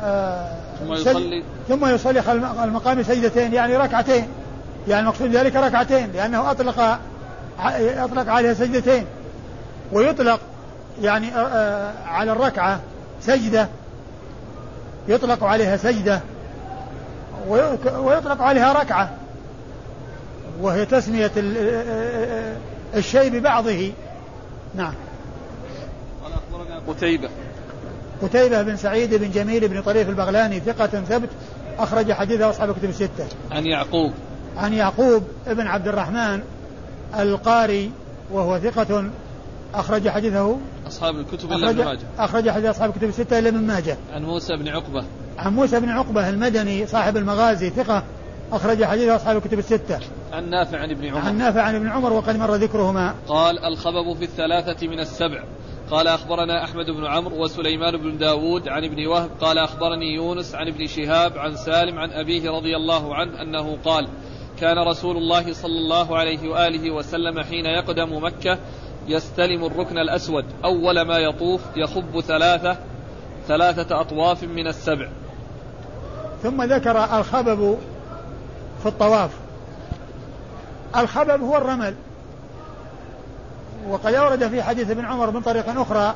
آه ثم يصلي ثم يصلي المقام سجدتين يعني ركعتين، يعني مقصود ذلك ركعتين، لأنه أطلق أطلق عليها سجدتين، ويطلق يعني على الركعة سجدة، يطلق عليها سجدة ويطلق عليها ركعة، وهي تسمية الشيء ببعضه. نعم. قال أخبرنا قتيبة قتيبة بن سعيد بن جميل بن طريف البغلاني ثقة ثبت أخرج حديثه أصحاب كتب الستة. عن يعقوب عن يعقوب ابن عبد الرحمن القاري وهو ثقة أخرج حديثه أصحاب الكتب إلا ابن ماجه أخرج حديث أصحاب الكتب الستة إلا ابن ماجه. عن موسى بن عقبة عن موسى بن عقبة المدني صاحب المغازي ثقة أخرج حديثه أصحاب الكتب الستة. عن نافع عن ابن عمر عن نافع عن ابن عمر وقد مر ذكرهما. قال الخبب في الثلاثة من السبع. قال أخبرنا أحمد بن عمرو وسليمان بن داود عن ابن وهب قال أخبرني يونس عن ابن شهاب عن سالم عن أبيه رضي الله عنه أنه قال كان رسول الله صلى الله عليه وآله وسلم حين يقدم مكة يستلم الركن الأسود أول ما يطوف يخب ثلاثة ثلاثة أطواف من السبع. ثم ذكر الخبب في الطواف. الخبب هو الرمل، وقد أورد في حديث ابن عمر من طريق أخرى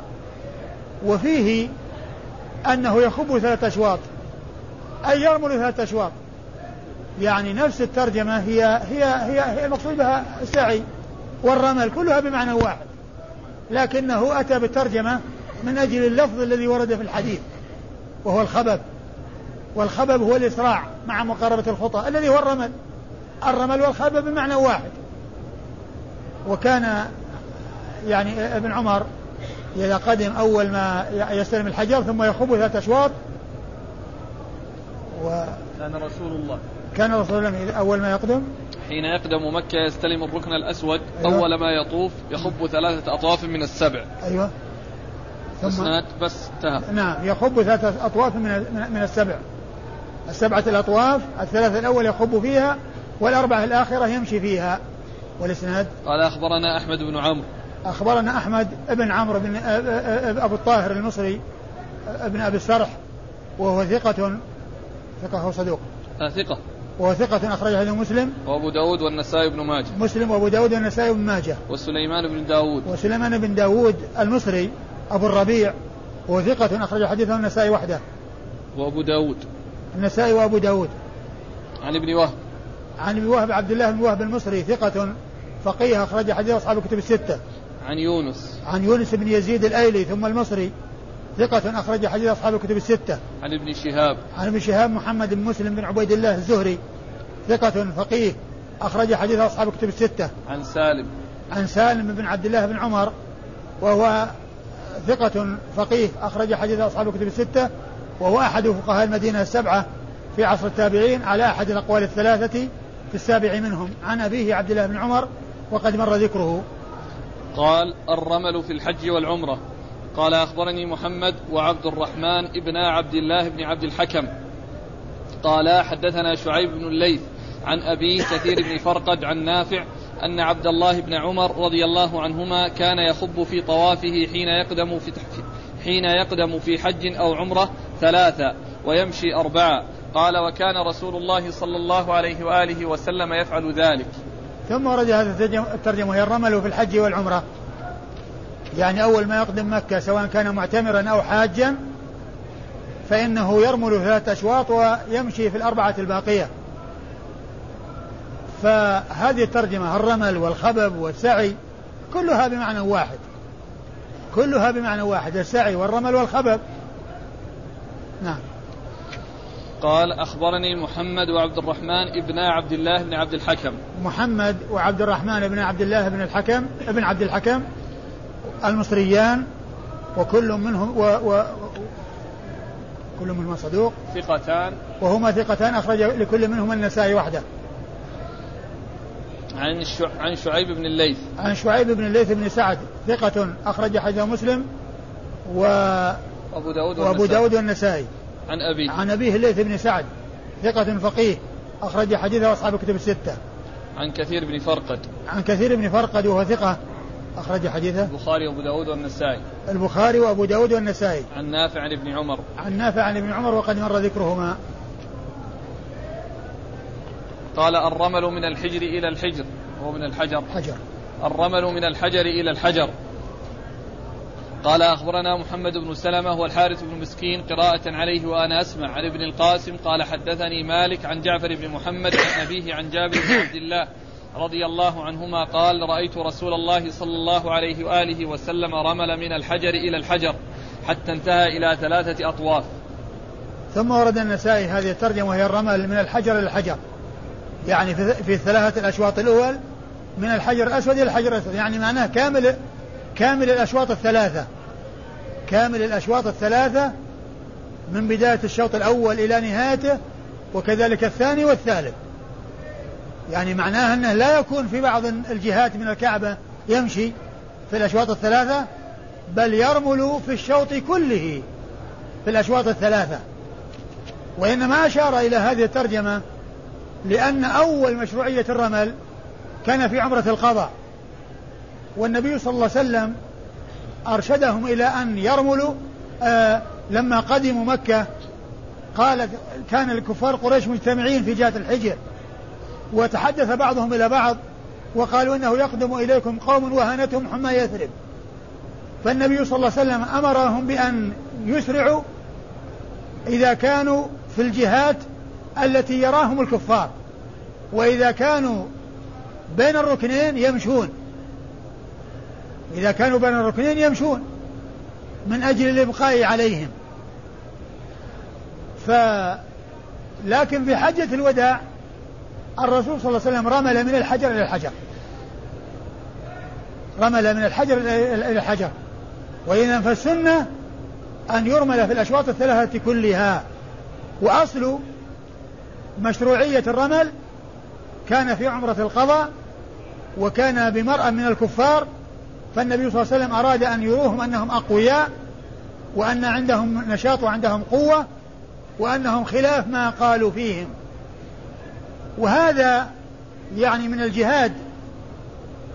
وفيه أنه يخب ثلاثة أشواط أي يرمل ثلاثة أشواط، يعني نفس الترجمة هي هي هي, هي المقصود بها السعي والرمل كلها بمعنى واحد، لكنه أتى بالترجمة من أجل اللفظ الذي ورد في الحديث وهو الخبب. والخبب هو الإسراع مع مقاربة الخطأ الذي هو الرمل، الرمل والخبب بمعنى واحد. وكان يعني ابن عمر إذا قدم أول ما يستلم الحجر ثم يخب ثلاث أشواط و... كان رسول الله كان رسول الله أول ما يقدم حين يقدم مكة يستلم الركن الأسود أيوة. أول ما يطوف يخب ثلاثة أطواف من السبع. أيوة ثم بس انتهى. نعم يخب ثلاثة أطواف من من السبع، السبعة الأطواف الثلاثة الأول يخب فيها والأربعة الآخرة يمشي فيها. والإسناد قال أخبرنا أحمد بن عمرو أخبرنا أحمد ابن عمرو بن أبو الطاهر المصري ابن أبي السرح وهو ثقة ثقة هو صدوق ثقة وثقة أخرجه له مسلم وأبو داود والنسائي بن ماجه. مسلم وأبو داود والنسائي بن ماجه. وسليمان بن داود. وسليمان بن داود المصري أبو الربيع وثقة أخرج حديثه النسائي وحده. وأبو داود. النسائي وأبو داود. عن ابن وهب. عن ابن وهب عبد الله بن وهب المصري ثقة فقيه أخرج حديث أصحاب الكتب الستة. عن يونس. عن يونس بن يزيد الأيلي ثم المصري ثقة أخرج حديث أصحاب الكتب الستة. عن ابن شهاب. عن ابن شهاب محمد بن مسلم بن عبيد الله الزهري ثقة فقيه أخرج حديث أصحاب الكتب الستة. عن سالم. عن سالم بن عبد الله بن عمر وهو ثقة فقيه أخرج حديث أصحاب الكتب الستة وهو أحد فقهاء المدينة السبعة في عصر التابعين على أحد الأقوال الثلاثة في السابع منهم. عن أبيه عبد الله بن عمر وقد مر ذكره. قال الرمل في الحج والعمرة. قال أخبرني محمد وعبد الرحمن ابن عبد الله بن عبد الحكم قال حدثنا شعيب بن الليث عن أبي كثير بن فرقد عن نافع أن عبد الله بن عمر رضي الله عنهما كان يخب في طوافه حين يقدم في حين يقدم في حج أو عمرة ثلاثة ويمشي أربعة. قال وكان رسول الله صلى الله عليه وآله وسلم يفعل ذلك. ثم ورد هذا الترجمة هي الرمل في الحج والعمرة، يعني أول ما يقدم مكة سواء كان معتمرا أو حاجا فإنه يرمل ثلاثة أشواط ويمشي في الأربعة الباقية. فهذه الترجمة الرمل والخبب والسعي كلها بمعنى واحد، كلها بمعنى واحد، السعي والرمل والخبب. نعم. قال أخبرني محمد وعبد الرحمن ابن عبد الله بن عبد الحكم. محمد وعبد الرحمن ابن عبد الله بن الحكم ابن عبد الحكم المصريان وكل منهم و... و... كل منهم صدوق ثقتان وهما ثقتان أخرج لكل منهم النسائي وحده. عن شو... عن شعيب بن الليث. عن شعيب بن الليث بن سعد ثقة أخرج حديثه مسلم و... أبو داود وأبو داود والنسائي. عن أبيه. عن أبيه الليث بن سعد ثقة فقيه أخرج حديثه أصحاب الكتب الستة. عن كثير بن فرقد. عن كثير بن فرقد وهو ثقة أخرج حديثه البخاري وأبو داود والنسائي. البخاري وأبو داود والنسائي. عن نافع عن ابن عمر. عن نافع عن ابن عمر وقد مر ذكرهما. قال الرمل من الحجر إلى الحجر هو من الحجر حجر. الرمل من الحجر إلى الحجر. قال أخبرنا محمد بن سلمة هو الحارث بن مسكين قراءة عليه وأنا أسمع عن ابن القاسم قال حدثني مالك عن جعفر بن محمد عن أبيه عن جابر بن عبد الله رضي الله عنهما قال رأيت رسول الله صلى الله عليه وآله وسلم رمل من الحجر إلى الحجر حتى انتهى إلى ثلاثة أطواف. ثم ورد النسائي هذه الترجمة وهي الرمل من الحجر إلى الحجر، يعني في الثلاثة الأشواط الأول من الحجر الأسود إلى الحجر الأسود، يعني معناه كامل كامل الأشواط الثلاثة، كامل الأشواط الثلاثة من بداية الشوط الأول إلى نهايته وكذلك الثاني والثالث. يعني معناها أنه لا يكون في بعض الجهات من الكعبة يمشي في الأشواط الثلاثة بل يرمل في الشوط كله في الأشواط الثلاثة. وإنما أشار إلى هذه الترجمة لأن أول مشروعية الرمل كان في عمرة القضاء، والنبي صلى الله عليه وسلم أرشدهم إلى أن يرملوا. آه لما قدموا مكة قال كان الكفار قريش مجتمعين في جهة الحجر وتحدث بعضهم إلى بعض وقالوا إنه يقدم إليكم قوم وهنتهم حمى يثرب، فالنبي صلى الله عليه وسلم أمرهم بأن يسرعوا إذا كانوا في الجهات التي يراهم الكفار، وإذا كانوا بين الركنين يمشون، إذا كانوا بين الركنين يمشون من أجل الإبقاء عليهم. ف... لكن في حجة الوداع الرسول صلى الله عليه وسلم رمل من الحجر إلى الحجر، رمل من الحجر إلى الحجر. وإذا فالسنة أن يرمل في الأشواط الثلاثة كلها، وأصل مشروعية الرمل كان في عمرة القضاء وكان بمرأة من الكفار، فالنبي صلى الله عليه وسلم أراد أن يروهم أنهم أقوياء وأن عندهم نشاط وعندهم قوة وأنهم خلاف ما قالوا فيهم. وهذا يعني من الجهاد،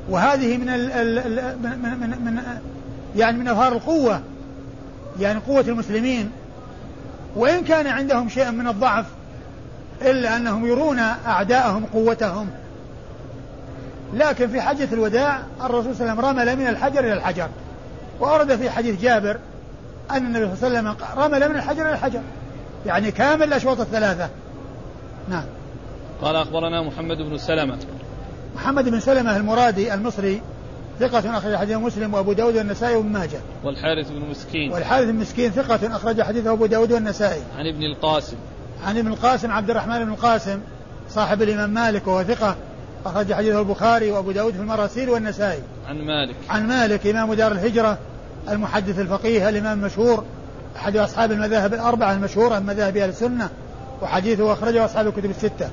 وهذه من ال ال ال من من من يعني من أظهار القوة، يعني قوة المسلمين. وإن كان عندهم شيء من الضعف إلا أنهم يرون أعداءهم قوتهم. لكن في حجة الوداع الرسول صلى الله عليه وسلم رمل من الحجر إلى الحجر، وأورد في حديث جابر أن النبي صلى الله عليه وسلم رمل من الحجر إلى الحجر، يعني كامل الأشواط الثلاثة. نعم. قال أخبرنا محمد بن سلمة. محمد بن سلمة المرادي المصري ثقة أخرج حديث مسلم وأبو داود والنسائي وابن ماجه. والحارث بن مسكين. والحارث بن مسكين ثقة أخرج حديث أبو داود والنسائي. عن ابن القاسم. عن ابن القاسم عبد الرحمن بن القاسم صاحب الإمام مالك وهو ثقة أخرج حديثه البخاري وأبو داود في المراسيل والنسائي. عن مالك. عن مالك إمام دار الهجرة المحدث الفقيه الإمام المشهور أحد أصحاب المذاهب الأربعة المشهورة من مذاهب أهل السنة، وحديثه أخرجه أصحاب الكتب الستة.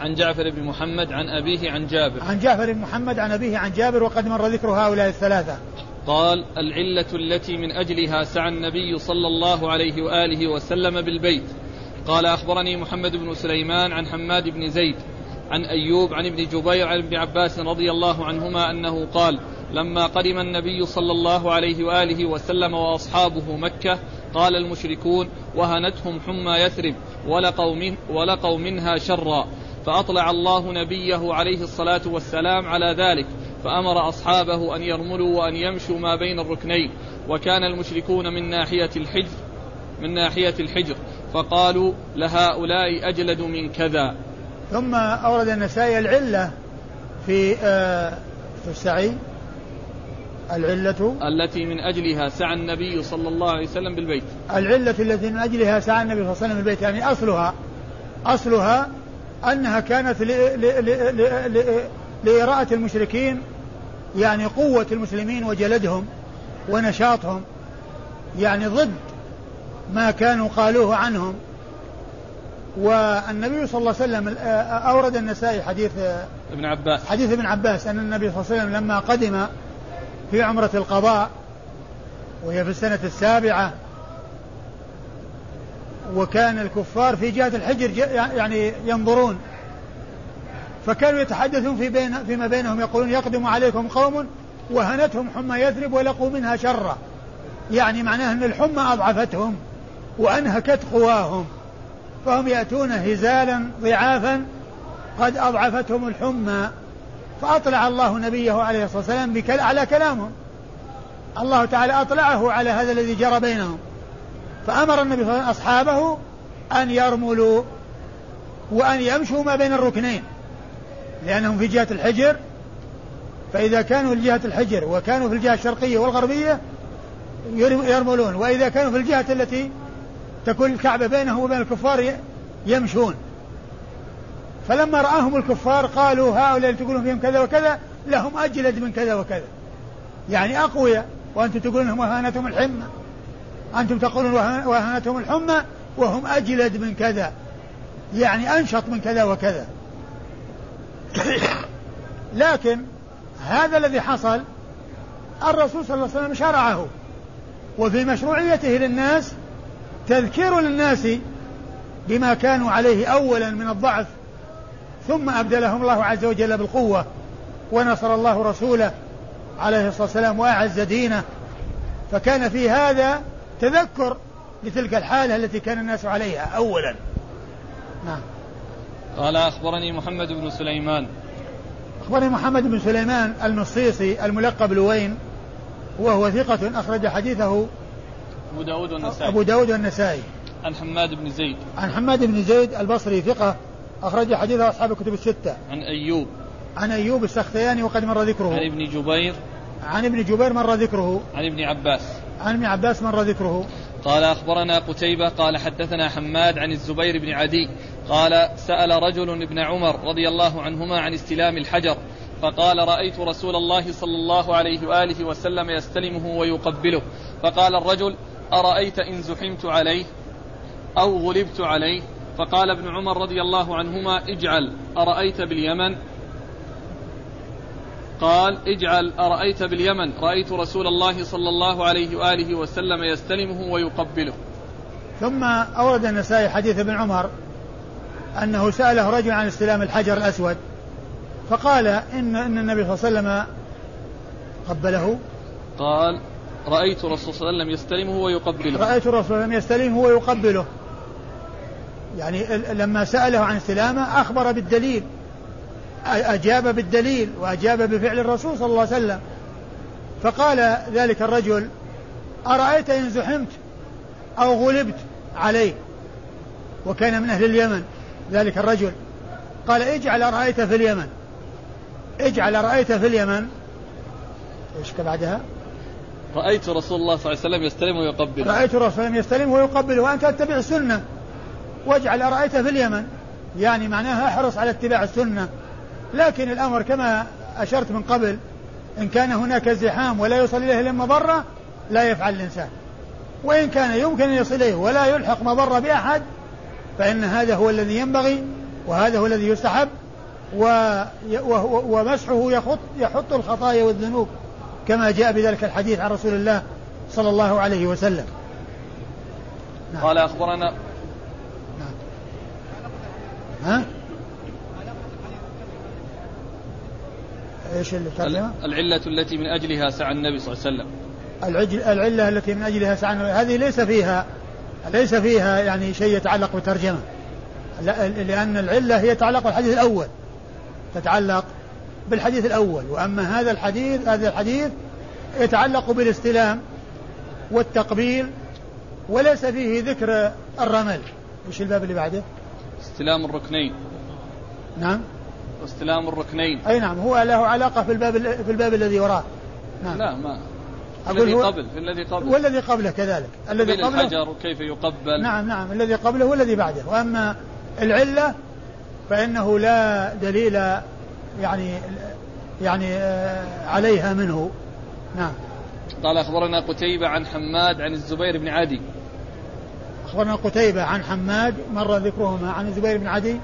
عن جعفر بن محمد عن أبيه عن جابر. عن جعفر بن محمد عن أبيه عن جابر، وقد مر ذكر هؤلاء الثلاثة. قال: العلة التي من أجلها سعى النبي صلى الله عليه وآله وسلم بالبيت. قال: أخبرني محمد بن سليمان عن حماد بن زيد عن أيوب عن ابن جبير عن ابن عباس رضي الله عنهما أنه قال: لما قدم النبي صلى الله عليه وآله وسلم وأصحابه مكة قال المشركون: وهنتهم حمى يثرب ولقوا, من ولقوا منها شرا، فأطلع الله نبيه عليه الصلاة والسلام على ذلك، فأمر أصحابه أن يرملوا وأن يمشوا ما بين الركنين، وكان المشركون من ناحية الحجر من ناحية الحجر فقالوا: لهؤلاء أجلد من كذا. ثم أورد النسائي العلة في آه في السعي، العلة التي من أجلها سعى النبي صلى الله عليه وسلم بالبيت. العلة التي من أجلها سعى النبي صلى الله عليه وسلم بالبيت، يعني أصلها أصلها أنها كانت لإراءة المشركين، يعني قوة المسلمين وجلدهم ونشاطهم، يعني ضد ما كانوا قالوه عنهم. والنبي صلى الله عليه وسلم أورد النسائي حديث ابن عباس حديث ابن عباس أن النبي صلى الله عليه وسلم لما قدم في عمرة القضاء وهي في السنة السابعة، وكان الكفار في جهة الحجر يعني ينظرون، فكانوا يتحدثون في بين فيما بينهم يقولون: يقدم عليكم قوم وهنتهم حمى يثرب ولقوا منها شرا، يعني معناه أن الحمى أضعفتهم وأنهكت قواهم، فهم يأتون هزالا ضعافا قد أضعفتهم الحمى، فأطلع الله نبيه عليه الصلاة والسلام على كلامهم. الله تعالى أطلعه على هذا الذي جرى بينهم، فأمر النبي صلى الله عليه وسلم أصحابه أن يرملوا وأن يمشوا ما بين الركنين، لأنهم في جهة الحجر، فإذا كانوا في جهة الحجر وكانوا في الجهة الشرقية والغربية يرملون، وإذا كانوا في الجهة التي تكون الكعبة بينه وبين الكفار يمشون. فلما رآهم الكفار قالوا: هؤلاء تقولون فيهم كذا وكذا لهم أجلد من كذا وكذا، يعني أقوياء، وأنتم تقولون وهانتهم الحمى أنتم تقولون وهانتهم الحمى وهم أجلد من كذا، يعني أنشط من كذا وكذا. لكن هذا الذي حصل الرسول صلى الله عليه وسلم شرعه، وفي مشروعيته للناس تذكير للناس بما كانوا عليه أولا من الضعف، ثم أبدلهم الله عز وجل بالقوة، ونصر الله رسوله عليه الصلاة والسلام وأعز دينه، فكان في هذا تذكر لتلك الحالة التي كان الناس عليها أولا. نعم. قال: أخبرني محمد بن سليمان. أخبرني محمد بن سليمان المصيصي الملقب لوين، وهو ثقة أخرج حديثه أبو داود والنسائي أبو داود والنسائي عن حماد بن زيد عن حماد بن زيد البصري ثقة أخرج حديثه أصحاب الكتب الستة. عن أيوب عن أيوب السختياني وقد مر ذكره. عن ابن جبير عن ابن جبير مر ذكره. عن ابن عباس عن ابن عباس مر ذكره. قال: أخبرنا قتيبة قال: حدثنا حماد عن الزبير بن عدي قال: سأل رجل ابن عمر رضي الله عنهما عن استلام الحجر، فقال: رأيت رسول الله صلى الله عليه وآله وسلم يستلمه ويقبله، فقال الرجل: أرأيت إن زحمت عليه أو غلبت عليه؟ فقال ابن عمر رضي الله عنهما: اجعل أرأيت باليمن قال اجعل أرأيت باليمن رأيت رسول الله صلى الله عليه وآله وسلم يستلمه ويقبله. ثم أورد النسائي حديث ابن عمر أنه سأله رجل عن استلام الحجر الأسود، فقال إن, إن النبي صلى الله عليه وسلم قبله، قال: رأيت رسول الله صلى الله عليه وسلم يستلمه ويقبله رأيت رسول الله يستلمه ويقبله يعني لما سأله عن سلامة أخبر بالدليل، أجاب بالدليل وأجاب بفعل الرسول صلى الله عليه وسلم. فقال ذلك الرجل: أرأيت إن زحمت أو غلبت عليه. وكان من أهل اليمن ذلك الرجل. قال: اجعل أرأيت في اليمن، اجعل أرأيت في اليمن. ايش بعدها؟ رأيت رسول الله صلى الله عليه وسلم يستلم ويقبل، رأيت رسول الله صلى الله عليه وسلم يستلم ويقبل، وأنت تتبع السنة. واجعل أرأيت في اليمن يعني معناها احرص على اتباع السنة. لكن الأمر كما أشرت من قبل، إن كان هناك زحام ولا يوصل إليه إلا مضرة لا يفعل الإنسان، وإن كان يمكن أن يصل إليه ولا يلحق مضرة بأحد فإن هذا هو الذي ينبغي وهذا هو الذي يستحب، ومسحه يحط, يحط الخطايا والذنوب كما جاء بذلك الحديث عن رسول الله صلى الله عليه وسلم. نعم. قال أخبرنا نعم. ها؟ إيش اللي ترجمه؟ العلة التي من أجلها سعى النبي صلى الله عليه وسلم. العجل العلة التي من أجلها سعى النبي، هذه ليس فيها ليس فيها يعني شيء يتعلق بالترجمة، لأن العلة هي تعلق بالحديث الأول، تتعلق بالحديث الأول. وأما هذا الحديث هذا الحديث يتعلق بالاستلام والتقبيل، وليس فيه ذكر الرمل. وش الباب اللي بعده؟ استلام الركنين. نعم، استلام الركنين. أي نعم، هو له علاقة في الباب في الباب الذي وراه. نعم. لا ما. الذي قبل في الذي قبل. والذي قبله كذلك. الذي قبله. الحجر كيف يقبل. نعم نعم، الذي قبله والذي بعده. وأما العلة فإنه لا دليل يعني يعني عليها منه. نعم. قال أخبرنا قتيبة عن حماد عن الزبير بن عدي. أخبرنا قتيبة عن حماد مرة ذكرهما، عن الزبير بن عدي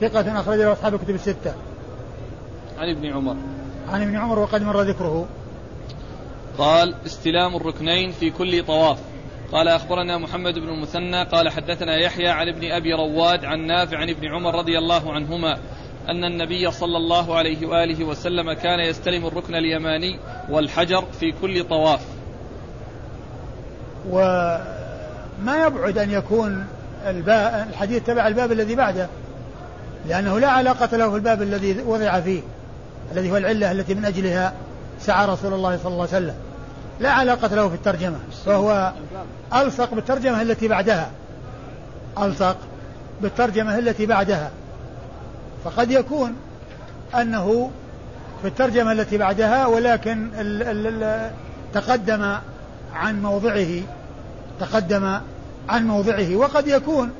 ثقة أخرج له أصحاب الكتب الستة. عن ابن عمر. عن ابن عمر وقد مر ذكره. قال: استلام الركنين في كل طواف. قال أخبرنا محمد بن المثنى قال حدثنا يحيى عن ابن أبي رواد عن نافع عن ابن عمر رضي الله عنهما أن النبي صلى الله عليه وآله وسلم كان يستلم الركن اليماني والحجر في كل طواف. وما يبعد أن يكون الحديث تبع الباب الذي بعده، لأنه لا علاقة له في الباب الذي وضع فيه، الذي هو العلة التي من أجلها سعى رسول الله صلى الله عليه وسلم، لا علاقة له في الترجمة، فهو ألصق بالترجمة التي بعدها، ألصق بالترجمة التي بعدها. فقد يكون أنه في الترجمة التي بعدها، ولكن ال ال ال تقدم عن موضعه، تقدم عن موضعه. وقد يكون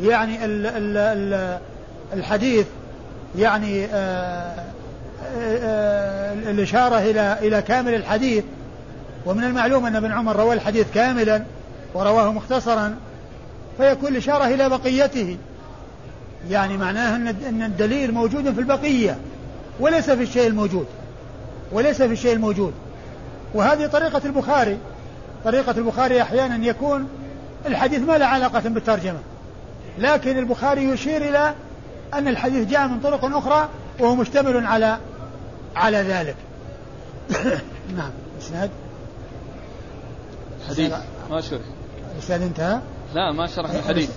يعني ال ال ال الحديث يعني آآ آآ الإشارة إلى إلى كامل الحديث. ومن المعلوم أن ابن عمر روى الحديث كاملا ورواه مختصرا، فيكون الإشارة إلى بقيته، يعني معناها أن الدليل موجود في البقية وليس في الشيء الموجود، وليس في الشيء الموجود. وهذه طريقة البخاري، طريقة البخاري أحيانا يكون الحديث ما له علاقة بالترجمة، لكن البخاري يشير إلى أن الحديث جاء من طرق أخرى وهو مشتمل على على ذلك. نعم. إسناد الحديث ما شرح. الإسناد انتهى؟ لا ما شرح الحديث.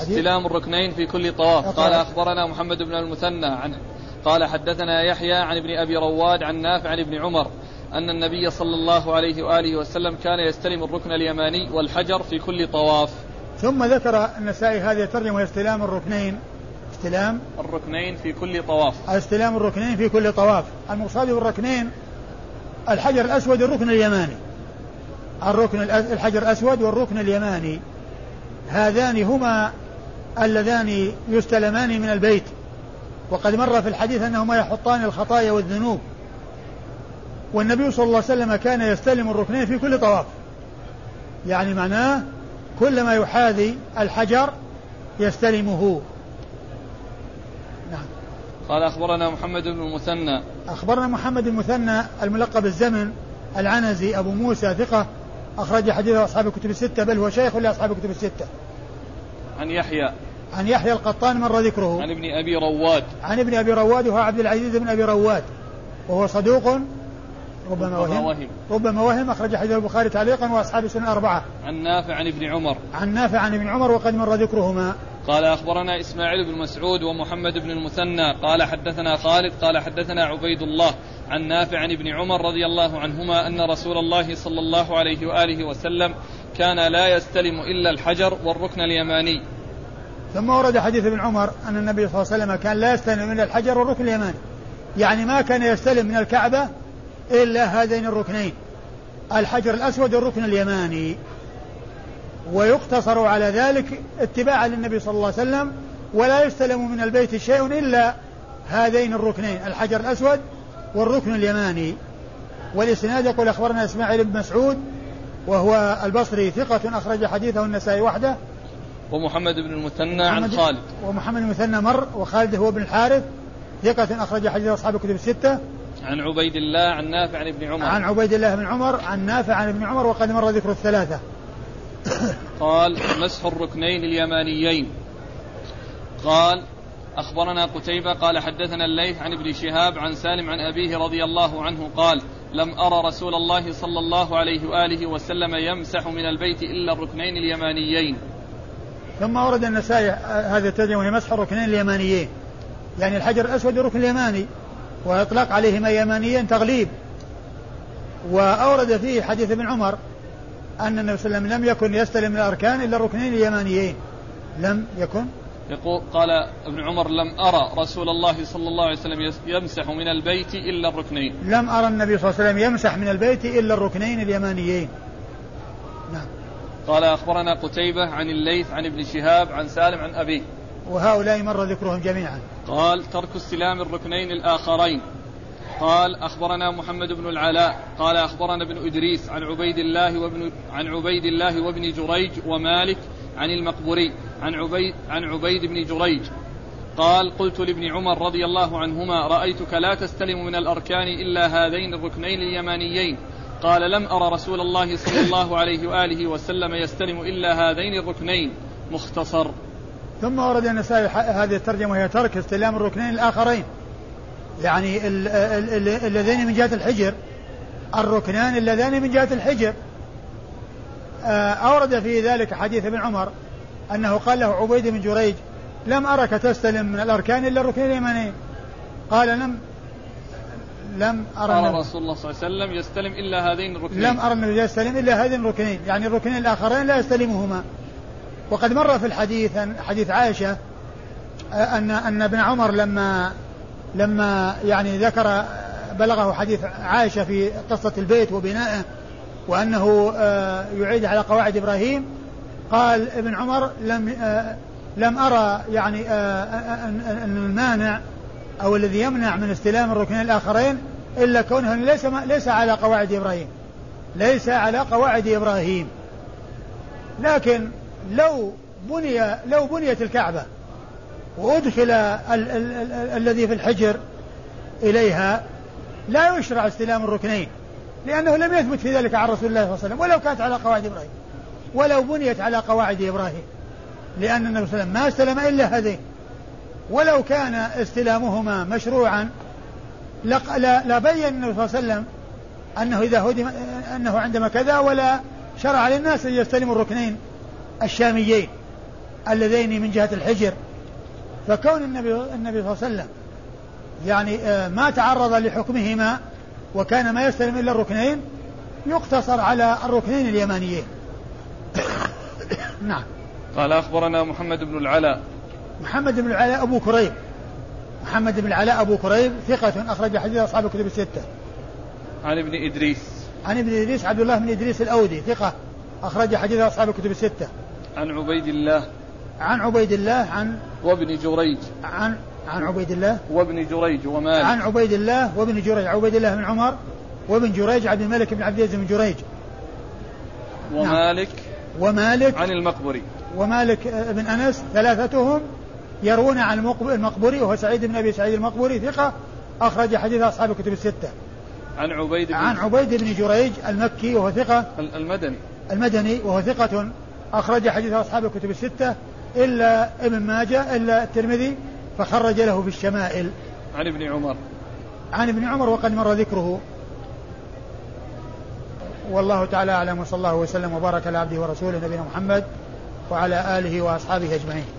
استلام الركنين في كل طواف. قال أخبرنا محمد بن المثنى عنه قال حدثنا يحيى عن ابن أبي رواد عن نافع عن ابن عمر أن النبي صلى الله عليه وآله وسلم كان يستلم الركن اليماني والحجر في كل طواف. ثم ذكر النسائي هذه الترجمة: استلام الركنين، استلام الركنين في كل طواف. استلام الركنين في كل طواف. المقصود بالركنين الحجر الأسود والركن اليماني، الركن الحجر الأسود والركن اليماني، هذان هما اللذان يستلمان من البيت. وقد مر في الحديث أنهما يحطان الخطايا والذنوب، والنبي صلى الله عليه وسلم كان يستلم الركنين في كل طواف، يعني معناه كلما يحاذي الحجر يستلمه. نعم. قال أخبرنا محمد بن المثنى. أخبرنا محمد بن المثنى الملقب الزمن العنزي أبو موسى ثقة أخرج حديثه أصحاب الكتب الستة، بل هو شيخ لأصحاب الكتب الستة. عن يحيى. عن يحيى القطان مر ذكره. عن ابن أبي رواد. عن ابن أبي رواد وهو عبد العزيز بن أبي رواد، وهو صدوق ربما وهم. وهم ربما وهم أخرج حديث البخاري تعليقا وأصحاب السنن الأربعة. عن نافع عن ابن عمر. عن نافع عن ابن عمر وقد مر ذكرهما. قال أخبرنا إسماعيل بن مسعود ومحمد بن المثنى قال حدثنا خالد قال حدثنا عبيد الله عن نافع عن ابن عمر رضي الله عنهما أن رسول الله صلى الله عليه وآله وسلم كان لا يستلم إلا الحجر والركن اليماني. ثم ورد حديث ابن عمر أن النبي صلى الله عليه وسلم كان لا يستلم إلا الحجر والركن اليماني, يعني ما كان يستلم من الكعبة إلا هذين الركنين, الحجر الأسود والركن اليماني, ويقتصر على ذلك اتباعا للنبي صلى الله عليه وسلم, ولا يستلم من البيت شيء إلا هذين الركنين الحجر الأسود والركن اليماني. والإسناد يقول أخبرنا إسماعيل بن مسعود وهو البصري ثقة أخرج حديثه النسائي وحده, ومحمد بن المثنى عن خالد, ومحمد المثنى مر, وخالد هو بن الحارث ثقة أخرج حديث أصحاب الكتب الستة, عن عبيد الله عن نافع عن ابن عمر, عن عبيد الله بن عمر عن نافع عن ابن عمر, وقد مر ذكر الثلاثة. قال مسح الركنين اليمانيين. قال أخبرنا قتيبة قال حدثنا الليث عن ابن شهاب عن سالم عن أبيه رضي الله عنه قال لم أرى رسول الله صلى الله عليه وآله وسلم يمسح من البيت إلا الركنين اليمانيين. ثم ورد النسائي هذا الترجمة وهي مسح الركنين اليمانيين, يعني الحجر الأسود الركن اليماني, ويطلق عليهما يمانيا تغليب. وأورد فيه حديث ابن عمر أن النبي صلى الله عليه وسلم لم يكن يستلم الأركان إلا الركنين اليمانيين, لم يكن. يقول قال ابن عمر لم أرى رسول الله صلى الله عليه وسلم يمسح من البيت إلا الركنين, لم أرى النبي صلى الله عليه وسلم يمسح من البيت إلا الركنين اليمانيين. نعم. قال أخبرنا قتيبة عن الليث عن ابن شهاب عن سالم عن أبيه, وهؤلاء مر ذكرهم جميعا. قال ترك استلام الركنين الآخرين. قال أخبرنا محمد بن العلاء قال أخبرنا ابن إدريس عن عبيد الله وابن عن عبيد الله وابن جريج ومالك عن المقبري عن عبيد عن عبيد بن جريج قال قلت لابن عمر رضي الله عنهما رأيتك لا تستلم من الأركان إلا هذين الركنين اليمانيين, قال لم أرى رسول الله صلى الله عليه وآله وسلم يستلم إلا هذين الركنين. مختصر. ثم ورد النسائي هذه الترجمة وهي ترك استلام الركنين الآخرين, يعني اللذين من جهة الحجر, الركنان اللذين من جهة الحجر. أورد في ذلك حديث ابن عمر أنه قال له عبيد بن جريج لم أرك تستلم من الأركان إلا الركن اليماني, قال لم لم أرى رسول الله صلى الله عليه وسلم يستلم إلا هذين الركنين, لم أرى النبي يستلم إلا هذين الركنين, يعني الركنين الآخرين لا يستلمهما. وقد مر في الحديث حديث عائشة أن أن ابن عمر لما لما يعني ذكر بلغه حديث عائشة في قصة البيت وبنائه وأنه يعيد على قواعد إبراهيم, قال ابن عمر لم لم أرى يعني أن المانع أو الذي يمنع من استلام الركنين الآخرين إلا كونه ليس ليس على قواعد إبراهيم, ليس على قواعد إبراهيم. لكن لو بني لو بنيت الكعبة وأدخل ال- ال- ال- الذي في الحجر إليها لا يشرع استلام الركنين, لأنه لم يثبت في ذلك عن رسول الله صلى الله عليه وسلم ولو كانت على قواعد إبراهيم, ولو بنيت على قواعد إبراهيم, لأن النبي صلى الله عليه وسلم ما استلم إلا هذين, ولو كان استلامهما مشروعا لبين النبي صلى الله عليه وسلم أنه إذا هدم أنه عندما كذا, ولا شرع للناس أن يستلموا الركنين الشاميين اللذين من جهة الحجر. فكون النبي النبي صلى الله عليه وسلم يعني ما تعرض لحكمهما وكان ما يستلم إلا الركنين, يقتصر على الركنين اليمانيين. نعم. قال أخبرنا محمد بن العلاء, محمد بن العلاء أبو كريب, محمد بن العلاء أبو كريب ثقة أخرج حديث أصحاب الكتب الستة, عن ابن إدريس, عن ابن إدريس عبد الله بن إدريس الأودي ثقة أخرج حديث أصحاب الكتب الستة, عن عبيد الله, عن عبيد الله عن وابن جريج, عن عن عبيد الله وابن جريج ومالك, عن عبيد الله وابن جريج, عبيد الله بن عمر وابن جريج عبد الملك بن عبد العزيز بن جريج ومالك, نعم. ومالك عن المقبري, ومالك بن أنس, ثلاثتهم يروون عن المقبري وهو سعيد بن أبي سعيد المقبري ثقة أخرج حديث أصحاب الكتب الستة, عن عبيد, عن عبيد بن جريج المكي وهو ثقة المدني, المدني وهو ثقة أخرج حديث أصحاب الكتب الستة إلا ابن ماجه إلا الترمذي فخرج له في الشمائل, عن ابن عمر, عن ابن عمر وقد مر ذكره. والله تعالى أعلم, وصلى الله وسلم وبارك على عبده ورسوله نبينا محمد وعلى آله وأصحابه أجمعين.